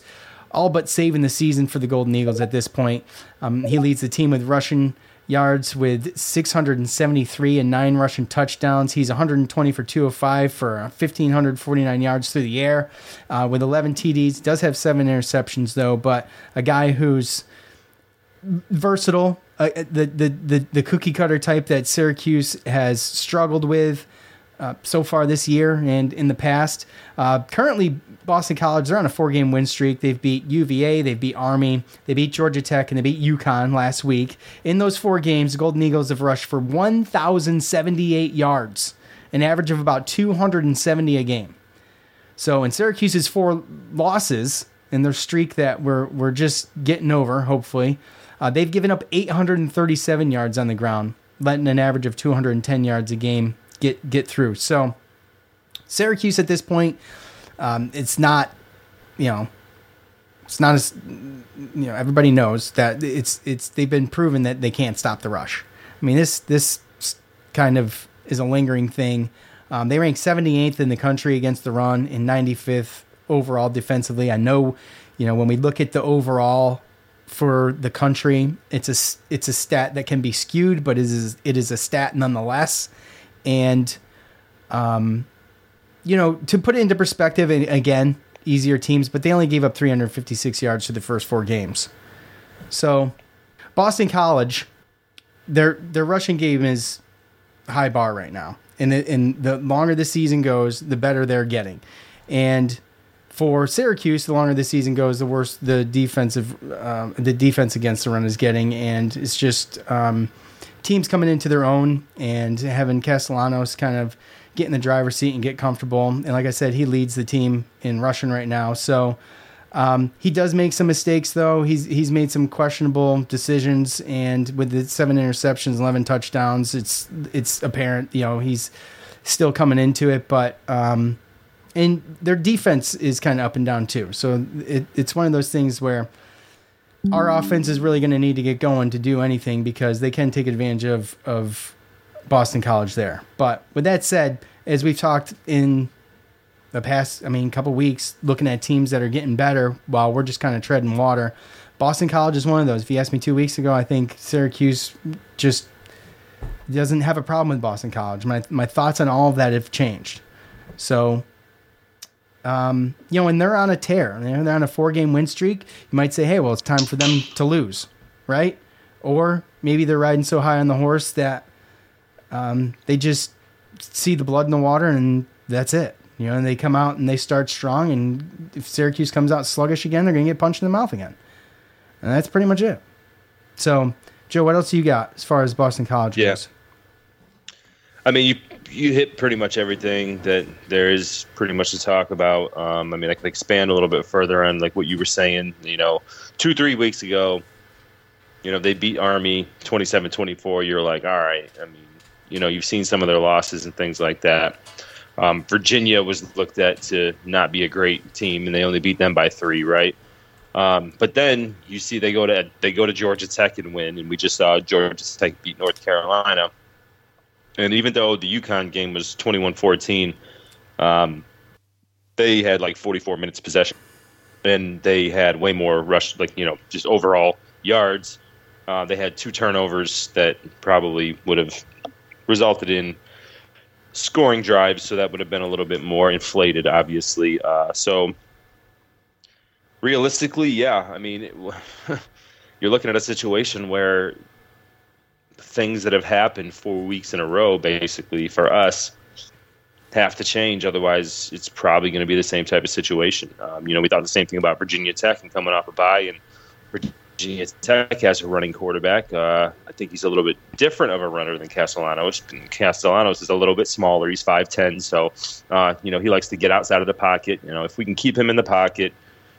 all but saving the season for the Golden Eagles at this point. He leads the team with rushing yards with 673 and 9 rushing touchdowns. He's 120 for 205 for 1,549 yards through the air with 11 TDs. Does have 7 interceptions, though, but a guy who's versatile, the cookie cutter type that Syracuse has struggled with. so far this year and in the past. Currently, Boston College, they're on a 4-game win streak. They've beat UVA, they've beat Army, they beat Georgia Tech, and they beat UConn last week. In those 4 games, the Golden Eagles have rushed for 1,078 yards, an average of about 270 a game. So in Syracuse's 4 losses and their streak that we're just getting over, hopefully, they've given up 837 yards on the ground, letting an average of 210 yards a game get through. So Syracuse at this point, it's not as everybody knows that it's they've been proven that they can't stop the rush. I mean, this kind of is a lingering thing. They rank 78th in the country against the run and 95th overall defensively. I know, when we look at the overall for the country, it's a stat that can be skewed, but it is a stat nonetheless. And, to put it into perspective, and again, easier teams, but they only gave up 356 yards to the first 4 games. So Boston College, their rushing game is high bar right now. And the longer the season goes, the better they're getting. And for Syracuse, the longer the season goes, the worse the defense against the run is getting. And it's just, teams coming into their own and having Castellanos kind of get in the driver's seat and get comfortable. And like I said, he leads the team in rushing right now. So he does make some mistakes, though. He's made some questionable decisions, and with the 7 interceptions, 11 touchdowns, it's apparent, he's still coming into it. But and their defense is kind of up and down too. So it's one of those things where our offense is really going to need to get going to do anything, because they can take advantage of Boston College there. But with that said, as we've talked in the past, couple weeks, looking at teams that are getting better while we're just kind of treading water, Boston College is one of those. If you asked me 2 weeks ago, I think Syracuse just doesn't have a problem with Boston College. My thoughts on all of that have changed. So... and they're on a tear. They're on a 4-game win streak. You might say, hey, well, it's time for them to lose, right? Or maybe they're riding so high on the horse that they just see the blood in the water and that's it. And they come out and they start strong, and if Syracuse comes out sluggish again, they're going to get punched in the mouth again. And that's pretty much it. So, Joe, what else you got as far as Boston College goes? You hit pretty much everything that there is pretty much to talk about. I can expand a little bit further on what you were saying. 2-3 weeks ago, they beat Army 27-24. You're like, all right. You've seen some of their losses and things like that. Virginia was looked at to not be a great team, and they only beat them by 3, right? But then you see they go to Georgia Tech and win, and we just saw Georgia Tech beat North Carolina. And even though the UConn game was 21-14, they had 44 minutes possession, and they had way more rush, just overall yards. They had 2 turnovers that probably would have resulted in scoring drives, so that would have been a little bit more inflated, obviously. So realistically, you're looking at a situation where things that have happened 4 weeks in a row, basically, for us have to change. Otherwise, it's probably going to be the same type of situation. We thought the same thing about Virginia Tech and coming off a bye, and Virginia Tech has a running quarterback. I think he's a little bit different of a runner than Castellanos. Castellanos is a little bit smaller. He's 5'10", so he likes to get outside of the pocket. If we can keep him in the pocket,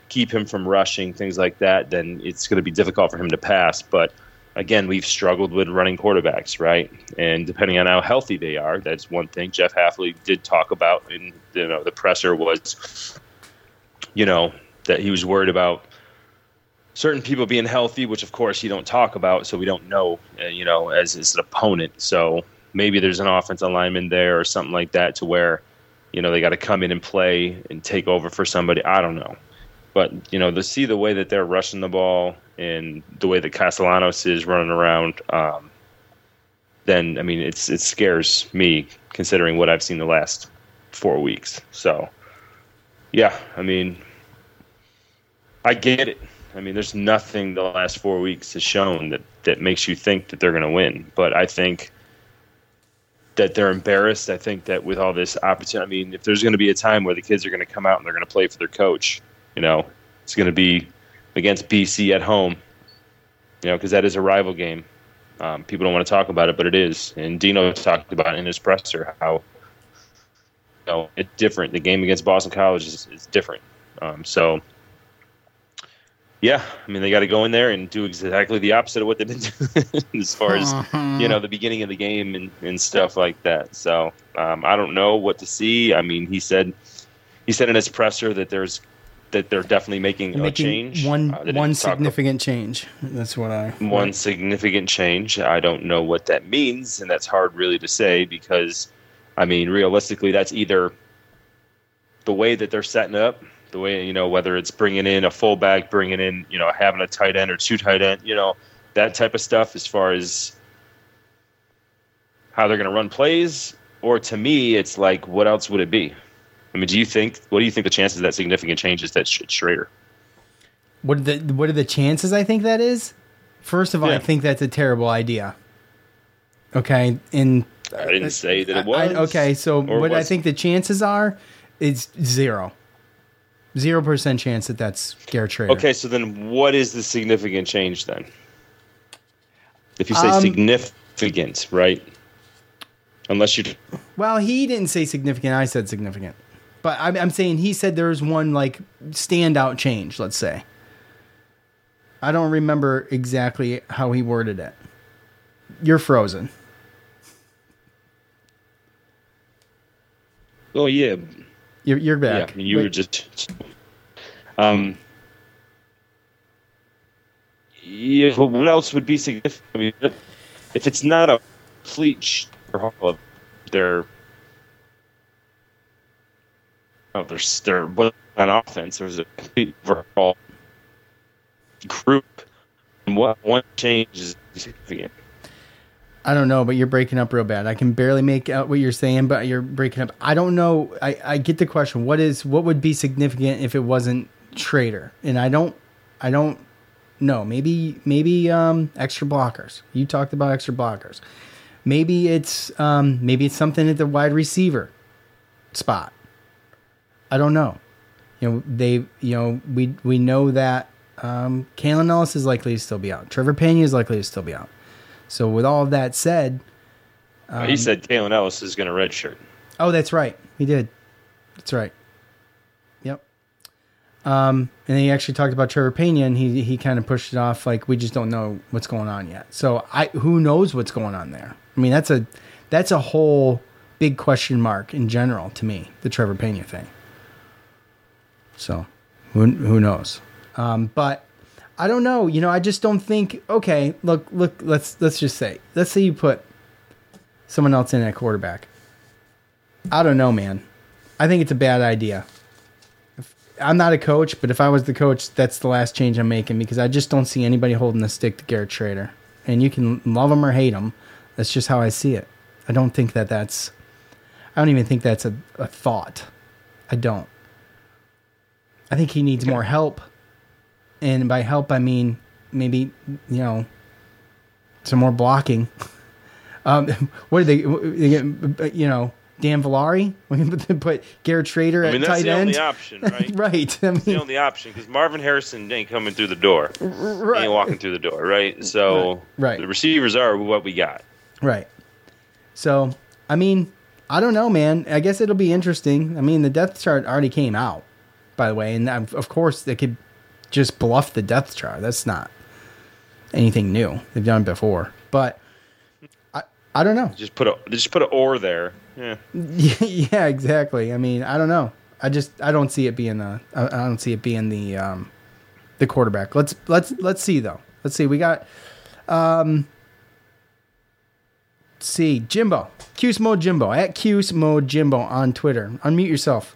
keep him from rushing, things like that, then it's going to be difficult for him to pass. But again, we've struggled with running quarterbacks, right? And depending on how healthy they are, that's one thing Jeff Hafley did talk about. And the presser was, that he was worried about certain people being healthy, which of course you don't talk about, so we don't know, as an opponent. So maybe there's an offensive lineman there or something like that, to where they got to come in and play and take over for somebody. I don't know. But, to see the way that they're rushing the ball and the way that Castellanos is running around, it scares me, considering what I've seen the last 4 weeks. So, I get it. There's nothing the last 4 weeks has shown that makes you think that they're going to win. But I think that they're embarrassed. I think that with all this opportunity, I mean, if there's going to be a time where the kids are going to come out and they're going to play for their coach, you know, it's going to be against BC at home, you know, because that is a rival game. People don't want to talk about it, but it is. And Dino talked about it in his presser how, you know, it's different. The game against Boston College is different. So, yeah, I mean, they got to go in there and do exactly the opposite of what they've been doing as far as, you know, the beginning of the game and stuff like that. So I don't know what to see. I mean, he said in his presser that they're definitely making a change. One significant change. One significant change. I don't know what that means, and that's hard really to say because, I mean, realistically, that's either the way that they're setting up, the way, you know, whether it's bringing in a fullback, bringing in, you know, having a tight end or two tight end, you know, that type of stuff as far as how they're going to run plays. Or to me, it's like, what else would it be? I mean, what do you think the chances of that significant change is that Shrader? What are the chances I think that is? First of all, yeah. I think that's a terrible idea. Okay. And I didn't say that it was. I think the chances are, it's 0% chance that that's Garrett Shrader. Okay, so then what is the significant change then? If you say significant, right? Unless you... Well, he didn't say significant. I said significant. But I'm saying he said there's one, like, standout change, let's say. I don't remember exactly how he worded it. You're frozen. Oh, yeah. You're back. Yeah, you were just... yeah, but what else would be significant? I mean, if it's not a complete... They're on offense. There's a complete overall group, and what one change is significant. I don't know, but you're breaking up real bad. I can barely make out what you're saying, but you're breaking up. I don't know. I get the question. What would be significant if it wasn't Shrader? And I don't know. Maybe extra blockers. You talked about extra blockers. Maybe it's something at the wide receiver spot. I don't know. You know, we know that Kalen Ellis is likely to still be out. Trevor Pena is likely to still be out. So with all of that said, he said Kalen Ellis is going to redshirt. Oh, that's right. He did. That's right. Yep. And he actually talked about Trevor Pena, and he kind of pushed it off like we just don't know what's going on yet. So who knows what's going on there? I mean, that's a whole big question mark in general to me, the Trevor Pena thing. So, who knows? But I don't know. You know, I just don't think. Okay, look. Let's just say. Let's say you put someone else in at quarterback. I don't know, man. I think it's a bad idea. I'm not a coach, but if I was the coach, that's the last change I'm making because I just don't see anybody holding the stick to Garrett Shrader. And you can love him or hate him. That's just how I see it. I don't think that's... I don't even think that's a thought. I don't. I think he needs more help. And by help, I mean maybe, you know, some more blocking. What did they get, you know... Dan Villari? We can put Garrett Shrader at tight end. That's the only option, right? Right. I mean, that's the only option because Marvin Harrison ain't coming through the door. Right. Ain't walking through the door, right? So right. The receivers are what we got. Right. So, I mean, I don't know, man. I guess it'll be interesting. I mean, the depth chart already came out, by the way. And, of course, they could just bluff the depth chart. That's not anything new. They've done it before. But... I don't know. Just put an or there. Yeah, exactly. I mean, I don't know. I don't see it being the quarterback. Let's see though. Let's see. We got Jimbo. Cuse Jimbo at Cuse Jimbo on Twitter. Unmute yourself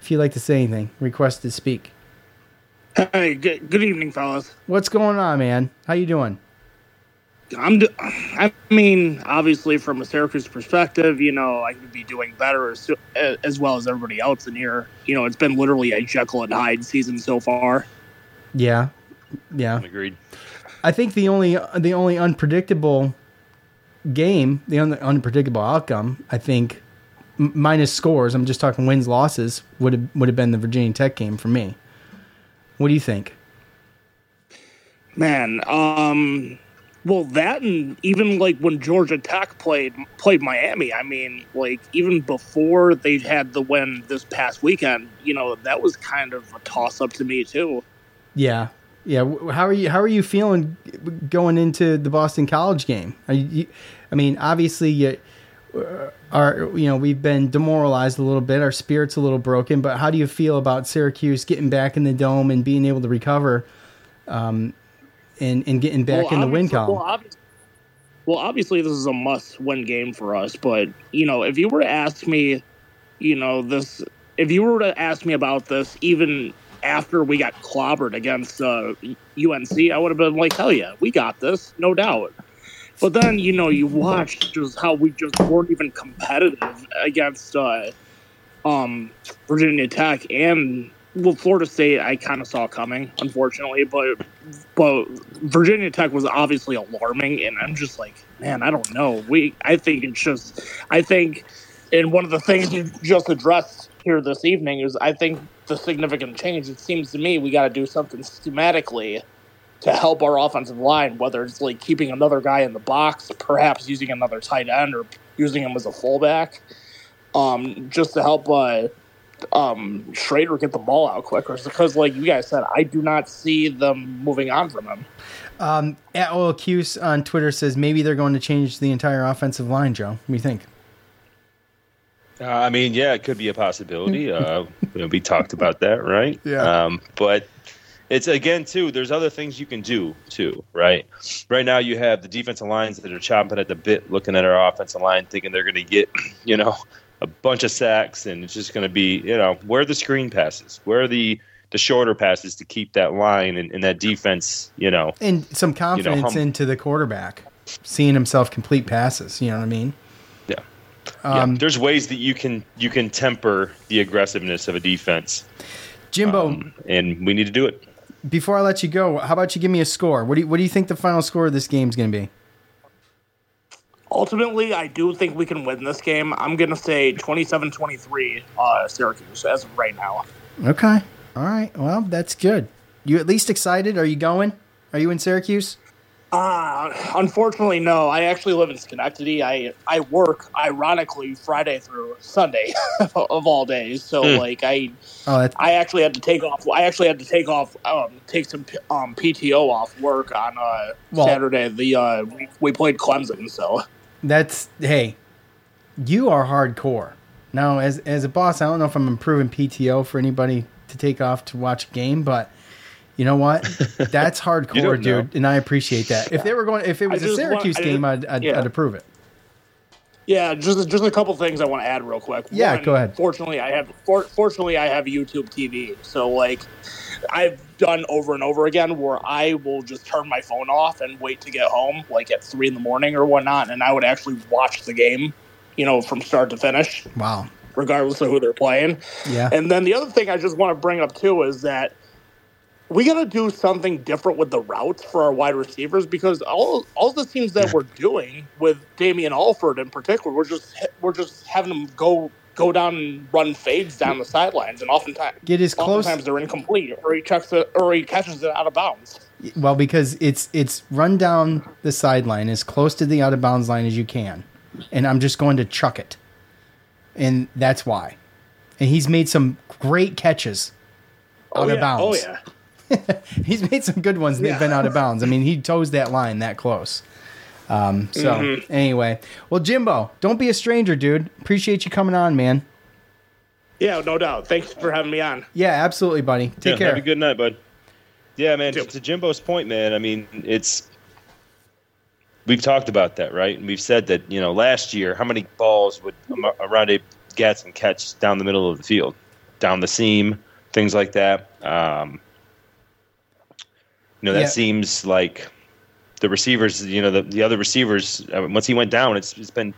if you'd like to say anything. Request to speak. Hey, good evening, fellas. What's going on, man? How you doing? I mean, obviously, from a Syracuse perspective, you know, I could be doing better as well as everybody else in here. You know, it's been literally a Jekyll and Hyde season so far. Yeah, agreed. I think the only unpredictable game, the unpredictable outcome, I think, minus scores, I'm just talking wins, losses, would have been the Virginia Tech game for me. What do you think? Man, well, that and even, like, when Georgia Tech played Miami, I mean, like, even before they had the win this past weekend, you know, that was kind of a toss-up to me, too. Yeah. Yeah. How are you feeling going into the Boston College game? I mean, obviously, we've been demoralized a little bit. Our spirit's a little broken. But how do you feel about Syracuse getting back in the Dome and being able to recover and getting back in the win column? Well, obviously, this is a must-win game for us. But, you know, if you were to ask me, you know, this – if you were to ask me about this even after we got clobbered against UNC, I would have been like, hell yeah, we got this, no doubt. But then, you know, you watch just how we just weren't even competitive against Virginia Tech and – well, Florida State, I kind of saw coming, unfortunately, but Virginia Tech was obviously alarming, and I'm just like, man, I don't know. I think, and one of the things you just addressed here this evening is, I think the significant change, it seems to me, we got to do something schematically to help our offensive line, whether it's like keeping another guy in the box, perhaps using another tight end or using him as a fullback, just to help Shrader get the ball out quicker, because like you guys said, I do not see them moving on from him. At Cuse on Twitter says maybe they're going to change the entire offensive line. Joe, what do you think? I mean, yeah, it could be a possibility. We talked about that, right? Yeah. But it's, again, too, there's other things you can do too, right? Right now you have the defensive lines that are chomping at the bit, looking at our offensive line, thinking they're going to get, you know, a bunch of sacks, and it's just going to be, you know, where are the screen passes? Where are the shorter passes to keep that line and that defense, you know? And some confidence into the quarterback, seeing himself complete passes, you know what I mean? Yeah. Yeah. There's ways that you can temper the aggressiveness of a defense. Jimbo. And we need to do it. Before I let you go, how about you give me a score? What do you think the final score of this game is going to be? Ultimately, I do think we can win this game. I'm going to say 27-23 Syracuse as of right now. Okay. All right. Well, that's good. You at least excited? Are you going? Are you in Syracuse? Unfortunately, no. I actually live in Schenectady. I work, ironically, Friday through Sunday of all days. So, like, I actually had to take off. I actually had to take some PTO off work on Saturday. We played Clemson, so. That's, hey, you are hardcore. Now, as a boss, I don't know if I'm improving PTO for anybody to take off to watch a game, but you know what? That's hardcore, dude, and I appreciate that. If they were going, if it was a Syracuse game, I'd approve it. Yeah, just a couple things I want to add real quick. Yeah, go ahead. Fortunately, I have YouTube TV, so like I've done over and over again where I will just turn my phone off and wait to get home, like at 3 a.m. or whatnot, and I would actually watch the game, you know, from start to finish. Wow. Regardless of who they're playing. Yeah. And then the other thing I just want to bring up too is that we got to do something different with the routes for our wide receivers, because all the teams that we're doing with Damian Alford in particular, we're just having them go down and run fades down the sidelines, and oftentimes they're incomplete, or he catches it out of bounds. Well, because it's run down the sideline as close to the out of bounds line as you can, and I'm just going to chuck it, and that's why. And he's made some great catches out of bounds. Oh yeah. He's made some good ones, and they've been out of bounds. I mean, he toes that line that close. Anyway. Well, Jimbo, don't be a stranger, dude. Appreciate you coming on, man. Yeah, no doubt. Thanks for having me on. Yeah, absolutely, buddy. Take care. Have a good night, bud. Yeah, man, to Jimbo's point, man, I mean, we've talked about that, right? And we've said that, you know, last year, how many balls would Rondae Gadsden catch down the middle of the field, down the seam, things like that. You know, that seems like the receivers, you know, the other receivers, once he went down, it's been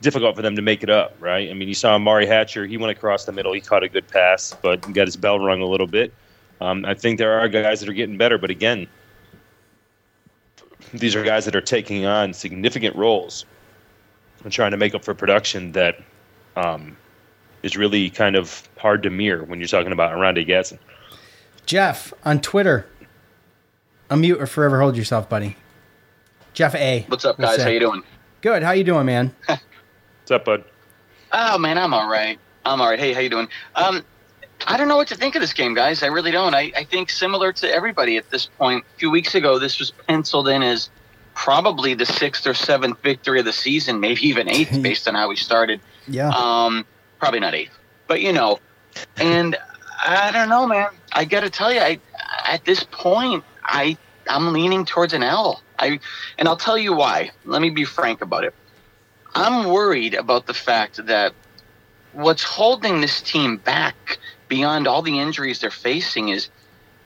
difficult for them to make it up, right? I mean, you saw Amari Hatcher. He went across the middle. He caught a good pass, but got his bell rung a little bit. I think there are guys that are getting better, but again, these are guys that are taking on significant roles and trying to make up for production that is really kind of hard to mirror when you're talking about Rondae Gadsden. Jeff, on Twitter, unmute or forever hold yourself, buddy. Jeff A. What's up, guys? How you doing? Good. How you doing, man? What's up, bud? Oh, man, I'm all right. Hey, how you doing? I don't know what to think of this game, guys. I really don't. I think similar to everybody at this point. A few weeks ago, this was penciled in as probably the 6th or 7th victory of the season, maybe even 8th based on how we started. Yeah. Probably not 8th, but you know. And I don't know, man. I got to tell you, at this point, I'm leaning towards an L. And I'll tell you why. Let me be frank about it. I'm worried about the fact that what's holding this team back beyond all the injuries they're facing is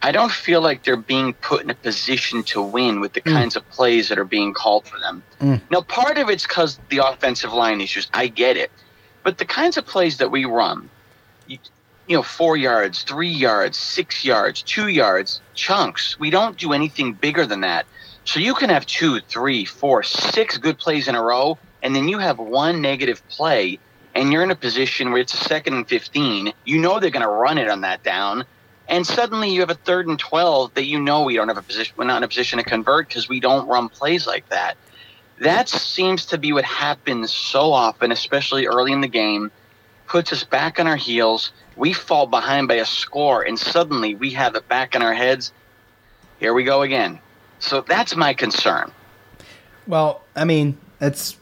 I don't feel like they're being put in a position to win with the kinds of plays that are being called for them. Now, part of it's because the offensive line issues. I get it. But the kinds of plays that we run, you know, 4 yards, 3 yards, 6 yards, 2 yards, chunks. We don't do anything bigger than that. So you can have 2, 3, 4, 6 good plays in a row, and then you have one negative play, and you're in a position where it's a 2nd and 15. You know they're going to run it on that down, and suddenly you have a 3rd and 12 that you know we don't have a position. We're not in a position to convert because we don't run plays like that. That seems to be what happens so often, especially early in the game. Puts us back on our heels. We fall behind by a score, and suddenly we have it back in our heads. Here we go again. So that's my concern. Well, I mean, it's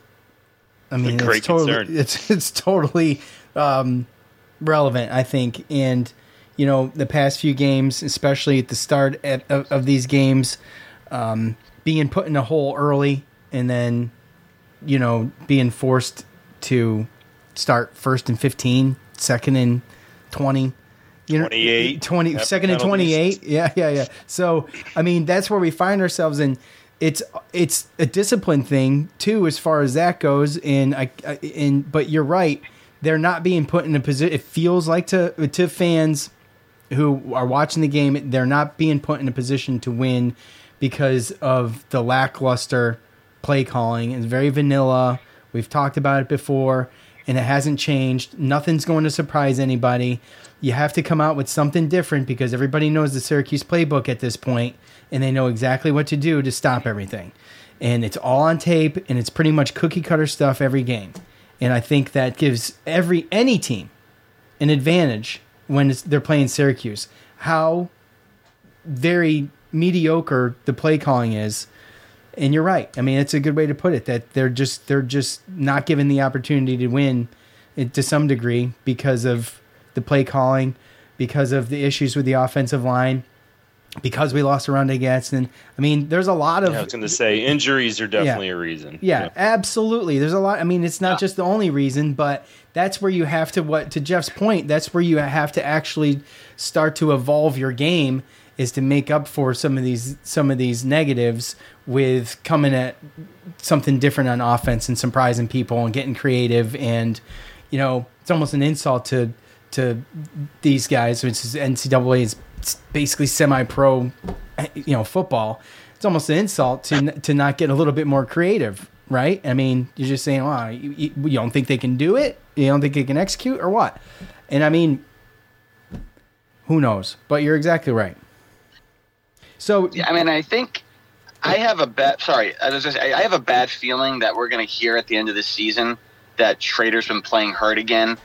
totally relevant, I think. And, you know, the past few games, especially at the start of these games, being put in a hole early and then, you know, being forced to start 1st and 15, 2nd and 20. You know, 28. 20, 2nd and 28. Yeah. So, I mean, that's where we find ourselves in. It's a discipline thing too, as far as that goes. But you're right; they're not being put in a position. It feels like to fans who are watching the game, they're not being put in a position to win because of the lackluster play calling. It's very vanilla. We've talked about it before, and it hasn't changed. Nothing's going to surprise anybody. You have to come out with something different because everybody knows the Syracuse playbook at this point, and they know exactly what to do to stop everything. And it's all on tape, and it's pretty much cookie-cutter stuff every game. And I think that gives any team an advantage when they're playing Syracuse. How very mediocre the play calling is, and you're right. I mean, it's a good way to put it, that they're just not given the opportunity to win to some degree because of the play calling, because of the issues with the offensive line, because we lost Rondae Gadsden. I mean, there's a lot of... I was going to say, injuries are definitely a reason. Yeah, absolutely. There's a lot. I mean, it's not just the only reason, but that's where you have to, to Jeff's point, that's where you have to actually start to evolve your game, is to make up for some of these negatives with coming at something different on offense and surprising people and getting creative. And, you know, it's almost an insult to these guys, which is NCAA is basically semi-pro, you know, football. It's almost an insult to not get a little bit more creative, right? I mean, you're just saying, "Wow, you don't think they can do it? You don't think they can execute, or what?" And I mean, who knows? But you're exactly right. So, yeah, I mean, I think I have a bad. Sorry, I have a bad feeling that we're going to hear at the end of this season that Shrader's been playing hurt again.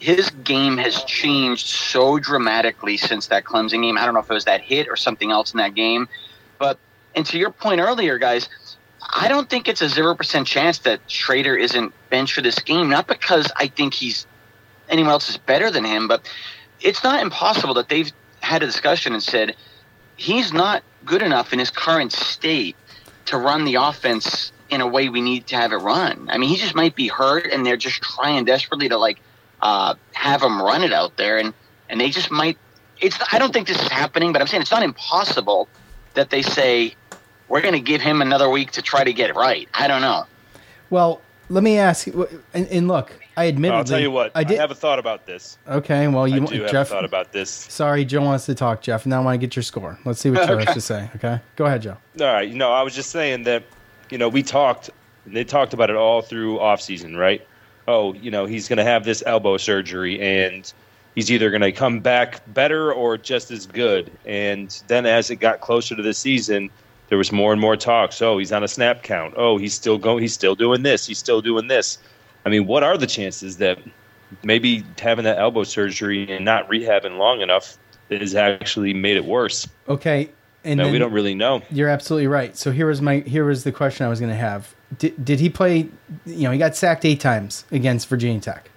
His game has changed so dramatically since that Clemson game. I don't know if it was that hit or something else in that game. But, and to your point earlier, guys, I don't think it's a 0% chance that Shrader isn't benched for this game. Not because I think anyone else is better than him, but it's not impossible that they've had a discussion and said, he's not good enough in his current state to run the offense in a way we need to have it run. I mean, he just might be hurt, and they're just trying desperately to, like, have him run it out there, and they just might – I don't think this is happening, but I'm saying it's not impossible that they say, we're going to give him another week to try to get it right. I don't know. Well, let me ask – and look, I admittedly – I'll tell you what. I have a thought about this. Okay, well, you – I have a thought about this. Sorry, Joe wants to talk, Jeff, and I want to get your score. Let's see what Joe has to say, okay? Go ahead, Joe. All right. No, I was just saying that – you know, we talked and they talked about it all through offseason, right? Oh, you know, he's going to have this elbow surgery, and he's either going to come back better or just as good. And then as it got closer to the season, there was more and more talks. Oh, he's on a snap count. Oh, he's still doing this. He's still doing this. I mean, what are the chances that maybe having that elbow surgery and not rehabbing long enough has actually made it worse? Okay. And no, we don't really know. You're absolutely right. So here was the question I was going to have. Did he play? You know, he got sacked 8 times against Virginia Tech.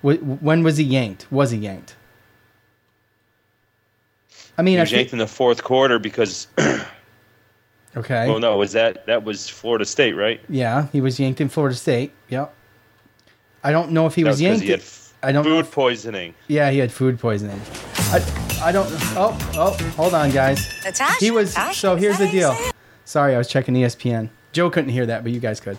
When was he yanked? Was he yanked? I mean, he was yanked in the fourth quarter because. Okay. Well, no, was that was Florida State, right? Yeah, he was yanked in Florida State. Yep. I don't know if he was yanked. He had food poisoning. Yeah, he had food poisoning. I don't. Oh, hold on, guys. Natasha, he was. So here's the deal. Sorry, I was checking ESPN. Joe couldn't hear that, but you guys could.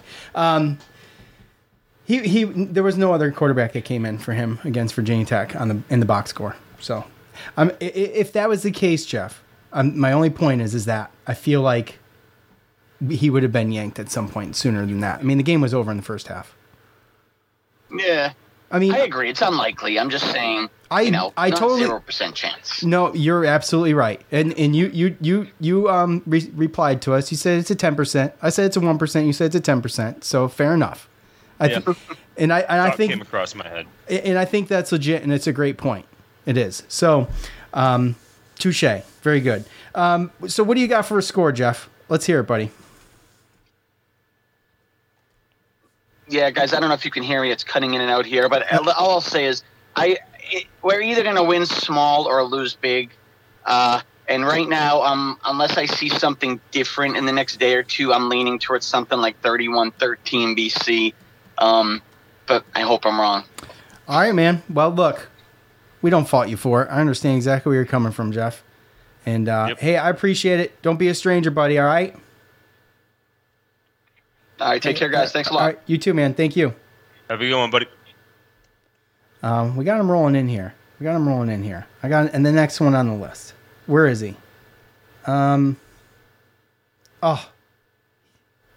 He there was no other quarterback that came in for him against Virginia Tech in the box score. So, if that was the case, Jeff, my only point is that I feel like he would have been yanked at some point sooner than that. I mean, the game was over in the first half. Yeah. I mean, I agree. It's unlikely. I'm just saying, not 0% chance. No, you're absolutely right. And you replied to us. You said it's a 10%. I said it's a 1%. You said it's a 10%. So fair enough. I think came across my head. And I think that's legit, and it's a great point. It is. So, touche. Very good. So what do you got for a score, Jeff? Let's hear it, buddy. Yeah, guys, I don't know if you can hear me. It's cutting in and out here. But all I'll say is we're either going to win small or lose big. And right now, unless I see something different in the next day or two, I'm leaning towards something like 31-13 BC. But I hope I'm wrong. All right, man. Well, look, we don't fault you for it. I understand exactly where you're coming from, Jeff. And, Hey, I appreciate it. Don't be a stranger, buddy, all right? All right, take care, guys. Thanks a lot. All right, you too, man. Thank you. Have a good one, buddy. We got him rolling in here. And the next one on the list. Where is he? Oh,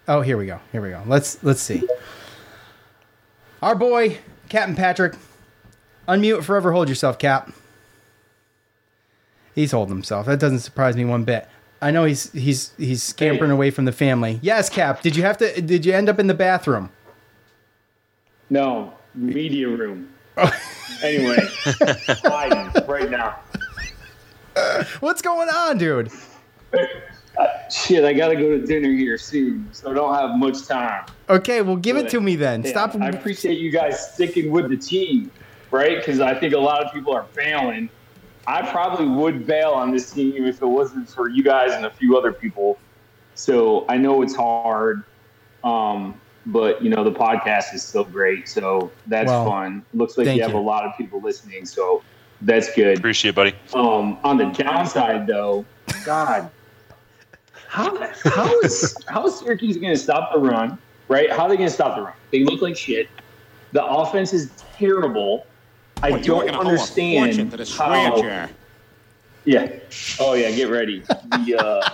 here we go. Let's see. Our boy, Captain Patrick. Unmute forever. Hold yourself, Cap. He's holding himself. That doesn't surprise me one bit. I know he's scampering away from the family. Yes, Cap. Did you end up in the bathroom? No, media room. Anyway, right now. What's going on, dude? Shit, I gotta go to dinner here soon, so I don't have much time. Okay, well, give it to me then. Yeah, stop. I appreciate you guys sticking with the team, right? Because I think a lot of people are failing. I probably would bail on this team if it wasn't for you guys and a few other people. So I know it's hard, but the podcast is still great. So that's fun. Looks like you have a lot of people listening. So that's good. Appreciate it, buddy. On the downside, though, God, how is Syracuse going to stop the run? Right? How are they going to stop the run? They look like shit. The offense is terrible. I don't understand how. Yeah. Oh yeah. Get ready. How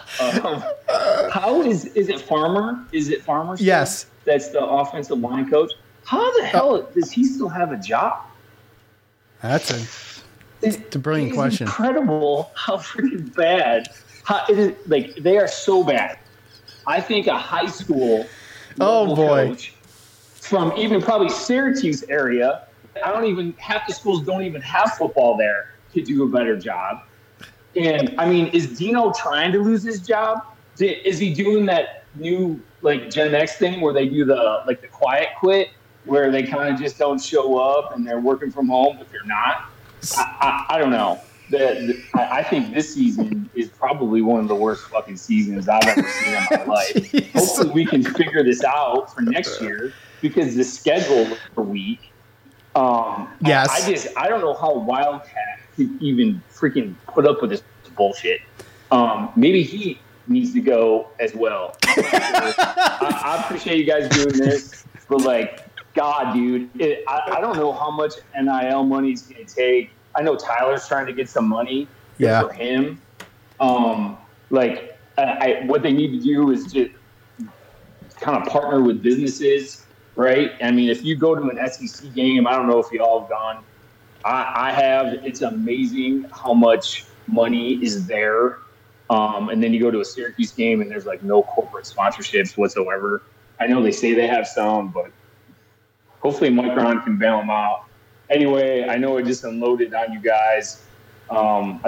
is it Farmer? Is it Farmer? Yes. That's the offensive line coach. How the hell does he still have a job? That's a brilliant question. Incredible how freaking bad. They are so bad. I think a high school coach from even probably Syracuse area. I don't even – half the schools don't even have football there to do a better job. And, I mean, is Dino trying to lose his job? Is he doing that new, Gen X thing where they do the quiet quit where they kind of just don't show up and they're working from home but they're not? I don't know. I think this season is probably one of the worst fucking seasons I've ever seen in my life. Jeez. Hopefully we can figure this out for next year because the schedule for week – yes. I don't know how Wildhack could even freaking put up with this bullshit. Maybe he needs to go as well. I appreciate you guys doing this, but God, dude, I don't know how much NIL money is going to take. I know Tyler's trying to get some money for him. What they need to do is just kind of partner with businesses, right? I mean, if you go to an SEC game, I don't know if y'all have gone. I have. It's amazing how much money is there. And then you go to a Syracuse game, and there's like no corporate sponsorships whatsoever. I know they say they have some, but hopefully Micron can bail them out. Anyway, I know it just unloaded on you guys. I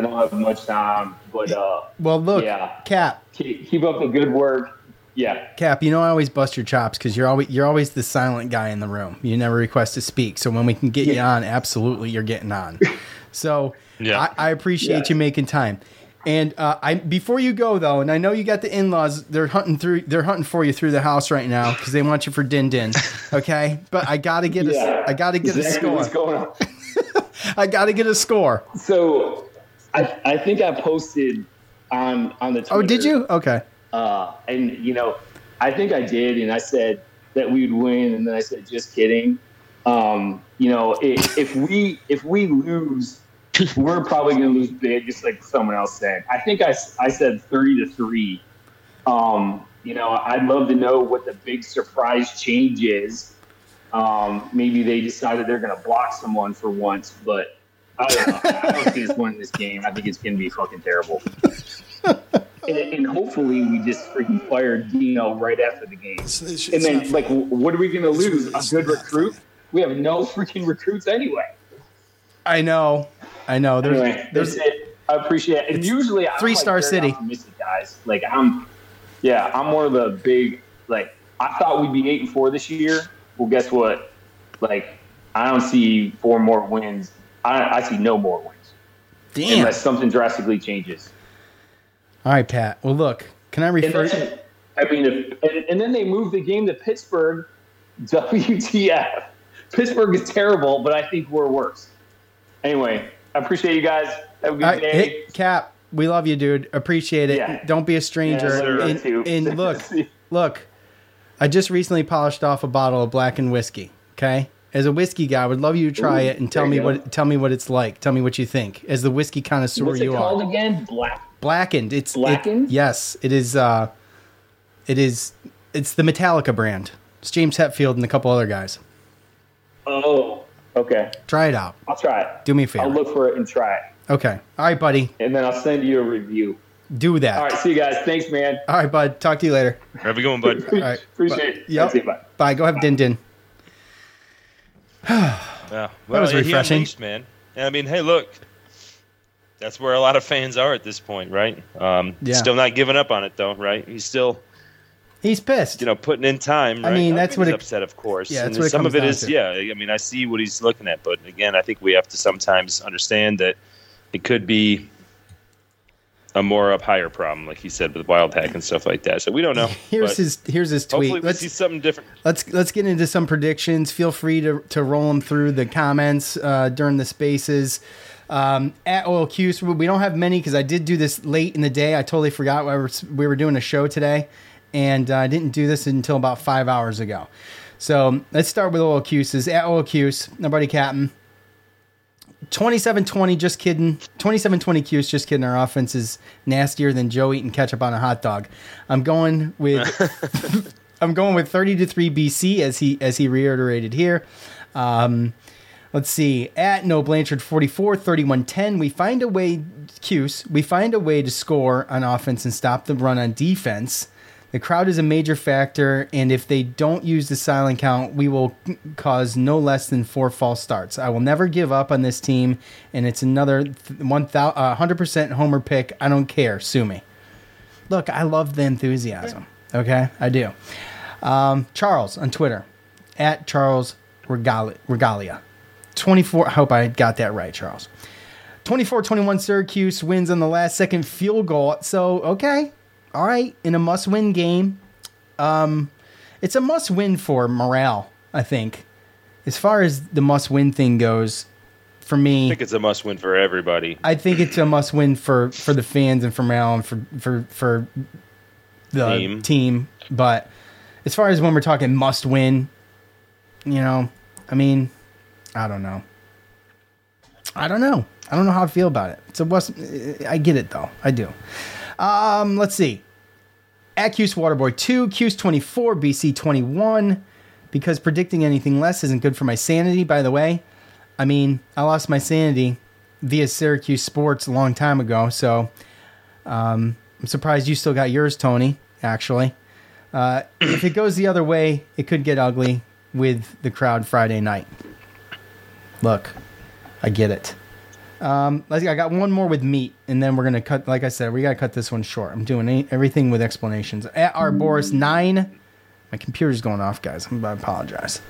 don't have much time, but well, look, yeah. Cap, keep up the good work. Yeah, Cap, you know I always bust your chops because you're always the silent guy in the room. You never request to speak, so when we can get you on, absolutely, you're getting on. So I appreciate you making time. And before you go though, and I know you got the in-laws, they're hunting for you through the house right now because they want you for din din. Okay, but I gotta get a score. I gotta get a score. So I think I posted on the Twitter. Oh, did you? Okay. And you know, I think I did, and I said that we'd win, and then I said, just kidding. You know, if we lose, we're probably going to lose big, just like someone else said. I think I said 30-3. You know, I'd love to know what the big surprise change is. Maybe they decided they're going to block someone for once, but I don't know. I don't see us winning this game. I think it's going to be fucking terrible. And hopefully we just freaking fire Dino right after the game. And then, like, what are we going to lose? A good recruit? We have no freaking recruits anyway. I know. There's it. I appreciate it. And usually, I'm three-star city, guys. Like I'm one of the big. Like I thought we'd be 8-4 this year. Well, guess what? Like I don't see 4 more wins. I see no more wins. Damn. Unless something drastically changes. All right, Pat. Well, look. Can I refer? And then they moved the game to Pittsburgh. WTF? Pittsburgh is terrible, but I think we're worse. Anyway, I appreciate you guys. Have a good day. Cap, we love you, dude. Appreciate it. Yeah. Don't be a stranger. Yeah, and look, I just recently polished off a bottle of blackened whiskey. Okay, as a whiskey guy, I would love you to try it and tell me what it's like. Tell me what you think. As the whiskey connoisseur, what's it called again? Blackened. It's blackened. Yes, it is. It is. It's the Metallica brand. It's James Hetfield and a couple other guys. Oh. Okay. Try it out. I'll try it. Do me a favor. I'll look for it and try it. Okay. All right, buddy. And then I'll send you a review. Do that. All right. See you guys. Thanks, man. All right, bud. Talk to you later. Have a good one, bud. All right. Appreciate it. Yep. See you, bye. Bye. Go have din din. That was refreshing. Man. I mean, hey, look. That's where a lot of fans are at this point, right? Still not giving up on it, though, right? He's pissed. You know, putting in time. Right? I mean, that's what he's upset, of course. Yeah, that's what some of it is. Yeah, I mean, I see what he's looking at, but again, I think we have to sometimes understand that it could be a more up higher problem, like he said, with Wildhack and stuff like that. So we don't know. Here's his tweet. Hopefully, let's see something different. Let's get into some predictions. Feel free to roll them through the comments during the spaces. At Oil Cuse, we don't have many because I did do this late in the day. I totally forgot we were doing a show today. And I didn't do this until about 5 hours ago. So let's start with Oil Cuse's. At Oil Cuse, nobody captain. 27-20, just kidding. 27-20 Cuse, just kidding. Our offense is nastier than Joe eating ketchup on a hot dog. I'm going with 30-3 BC as he reiterated here. Let's see. At No Blanchard 44, 31-10. We find a way to score on offense and stop the run on defense. The crowd is a major factor, and if they don't use the silent count, we will cause no less than 4 false starts. I will never give up on this team, and it's another 100% homer pick. I don't care. Sue me. Look, I love the enthusiasm. Okay? I do. Charles on Twitter, at Charles Regalia. 24. I hope I got that right, Charles. 24-21 Syracuse wins on the last second field goal. So, okay. All right, in a must-win game, it's a must-win for morale, I think. As far as the must-win thing goes, for me... I think it's a must-win for everybody. I think it's a must-win for the fans and for morale and for the team. But as far as when we're talking must-win, you know, I mean, I don't know. I don't know how I feel about it. I get it, though. I do. Let's see. At Cuse Waterboy 2, Cuse 24, BC 21, because predicting anything less isn't good for my sanity, by the way. I mean, I lost my sanity via Syracuse sports a long time ago, so I'm surprised you still got yours, Tony, actually. If it goes the other way, it could get ugly with the crowd Friday night. Look, I get it. I got one more with meat, and then we're going to cut, like I said, we got to cut this one short. I'm doing everything with explanations. At Arboris 9, my computer's going off, guys. I apologize.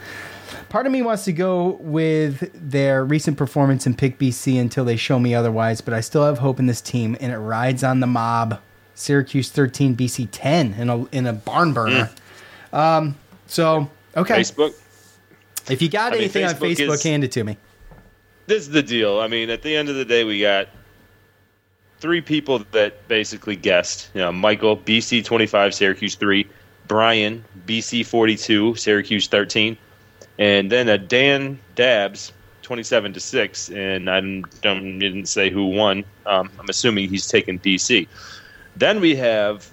Part of me wants to go with their recent performance in Pick BC until they show me otherwise, but I still have hope in this team, and it rides on the mob. Syracuse 13, BC 10 in a barn burner. Mm. Okay. Facebook. If you got anything on Facebook, hand it to me. This is the deal. I mean, at the end of the day, we got three people that basically guessed. You know, Michael, BC 25, Syracuse 3. Brian, BC 42, Syracuse 13. And then a Dan Dabbs, 27-6. And I didn't say who won. I'm assuming he's taking BC. Then we have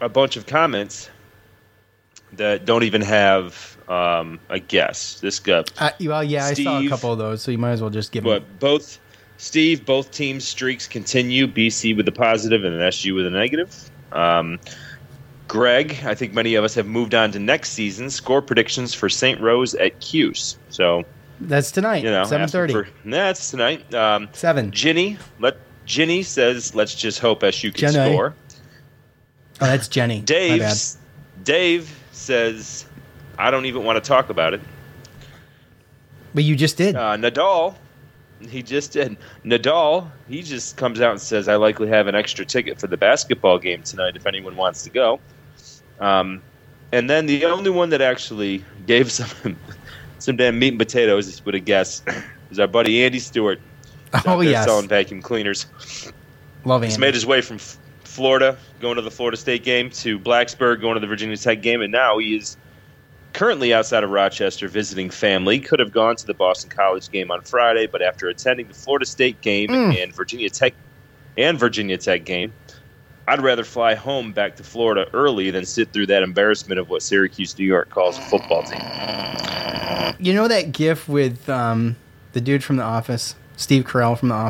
a bunch of comments that don't even have a guess. This guy. Steve, I saw a couple of those, so you might as well just give them. But both teams' streaks continue. BC with a positive and an SU with a negative. Greg, I think many of us have moved on to next season. Score predictions for St. Rose at Cuse. So that's tonight. 7:30. That's tonight. 7. Ginny says, "Let's just hope SU can score." Oh, that's Jenny. Dave says, "I don't even want to talk about it." But you just did. Nadal, he just did. Nadal, he just comes out and says, "I likely have an extra ticket for the basketball game tonight if anyone wants to go." And then the only one that actually gave some damn meat and potatoes with a guess is our buddy Andy Stewart. Oh, yes. Selling vacuum cleaners. Love Andy. He's made his way from Florida, going to the Florida State game, to Blacksburg, going to the Virginia Tech game, and now he is currently outside of Rochester visiting family. Could have gone to the Boston College game on Friday, but after attending the Florida State game and Virginia Tech game, I'd rather fly home back to Florida early than sit through that embarrassment of what Syracuse, New York calls a football team. You know that gif with the dude from The Office, Steve Carell from The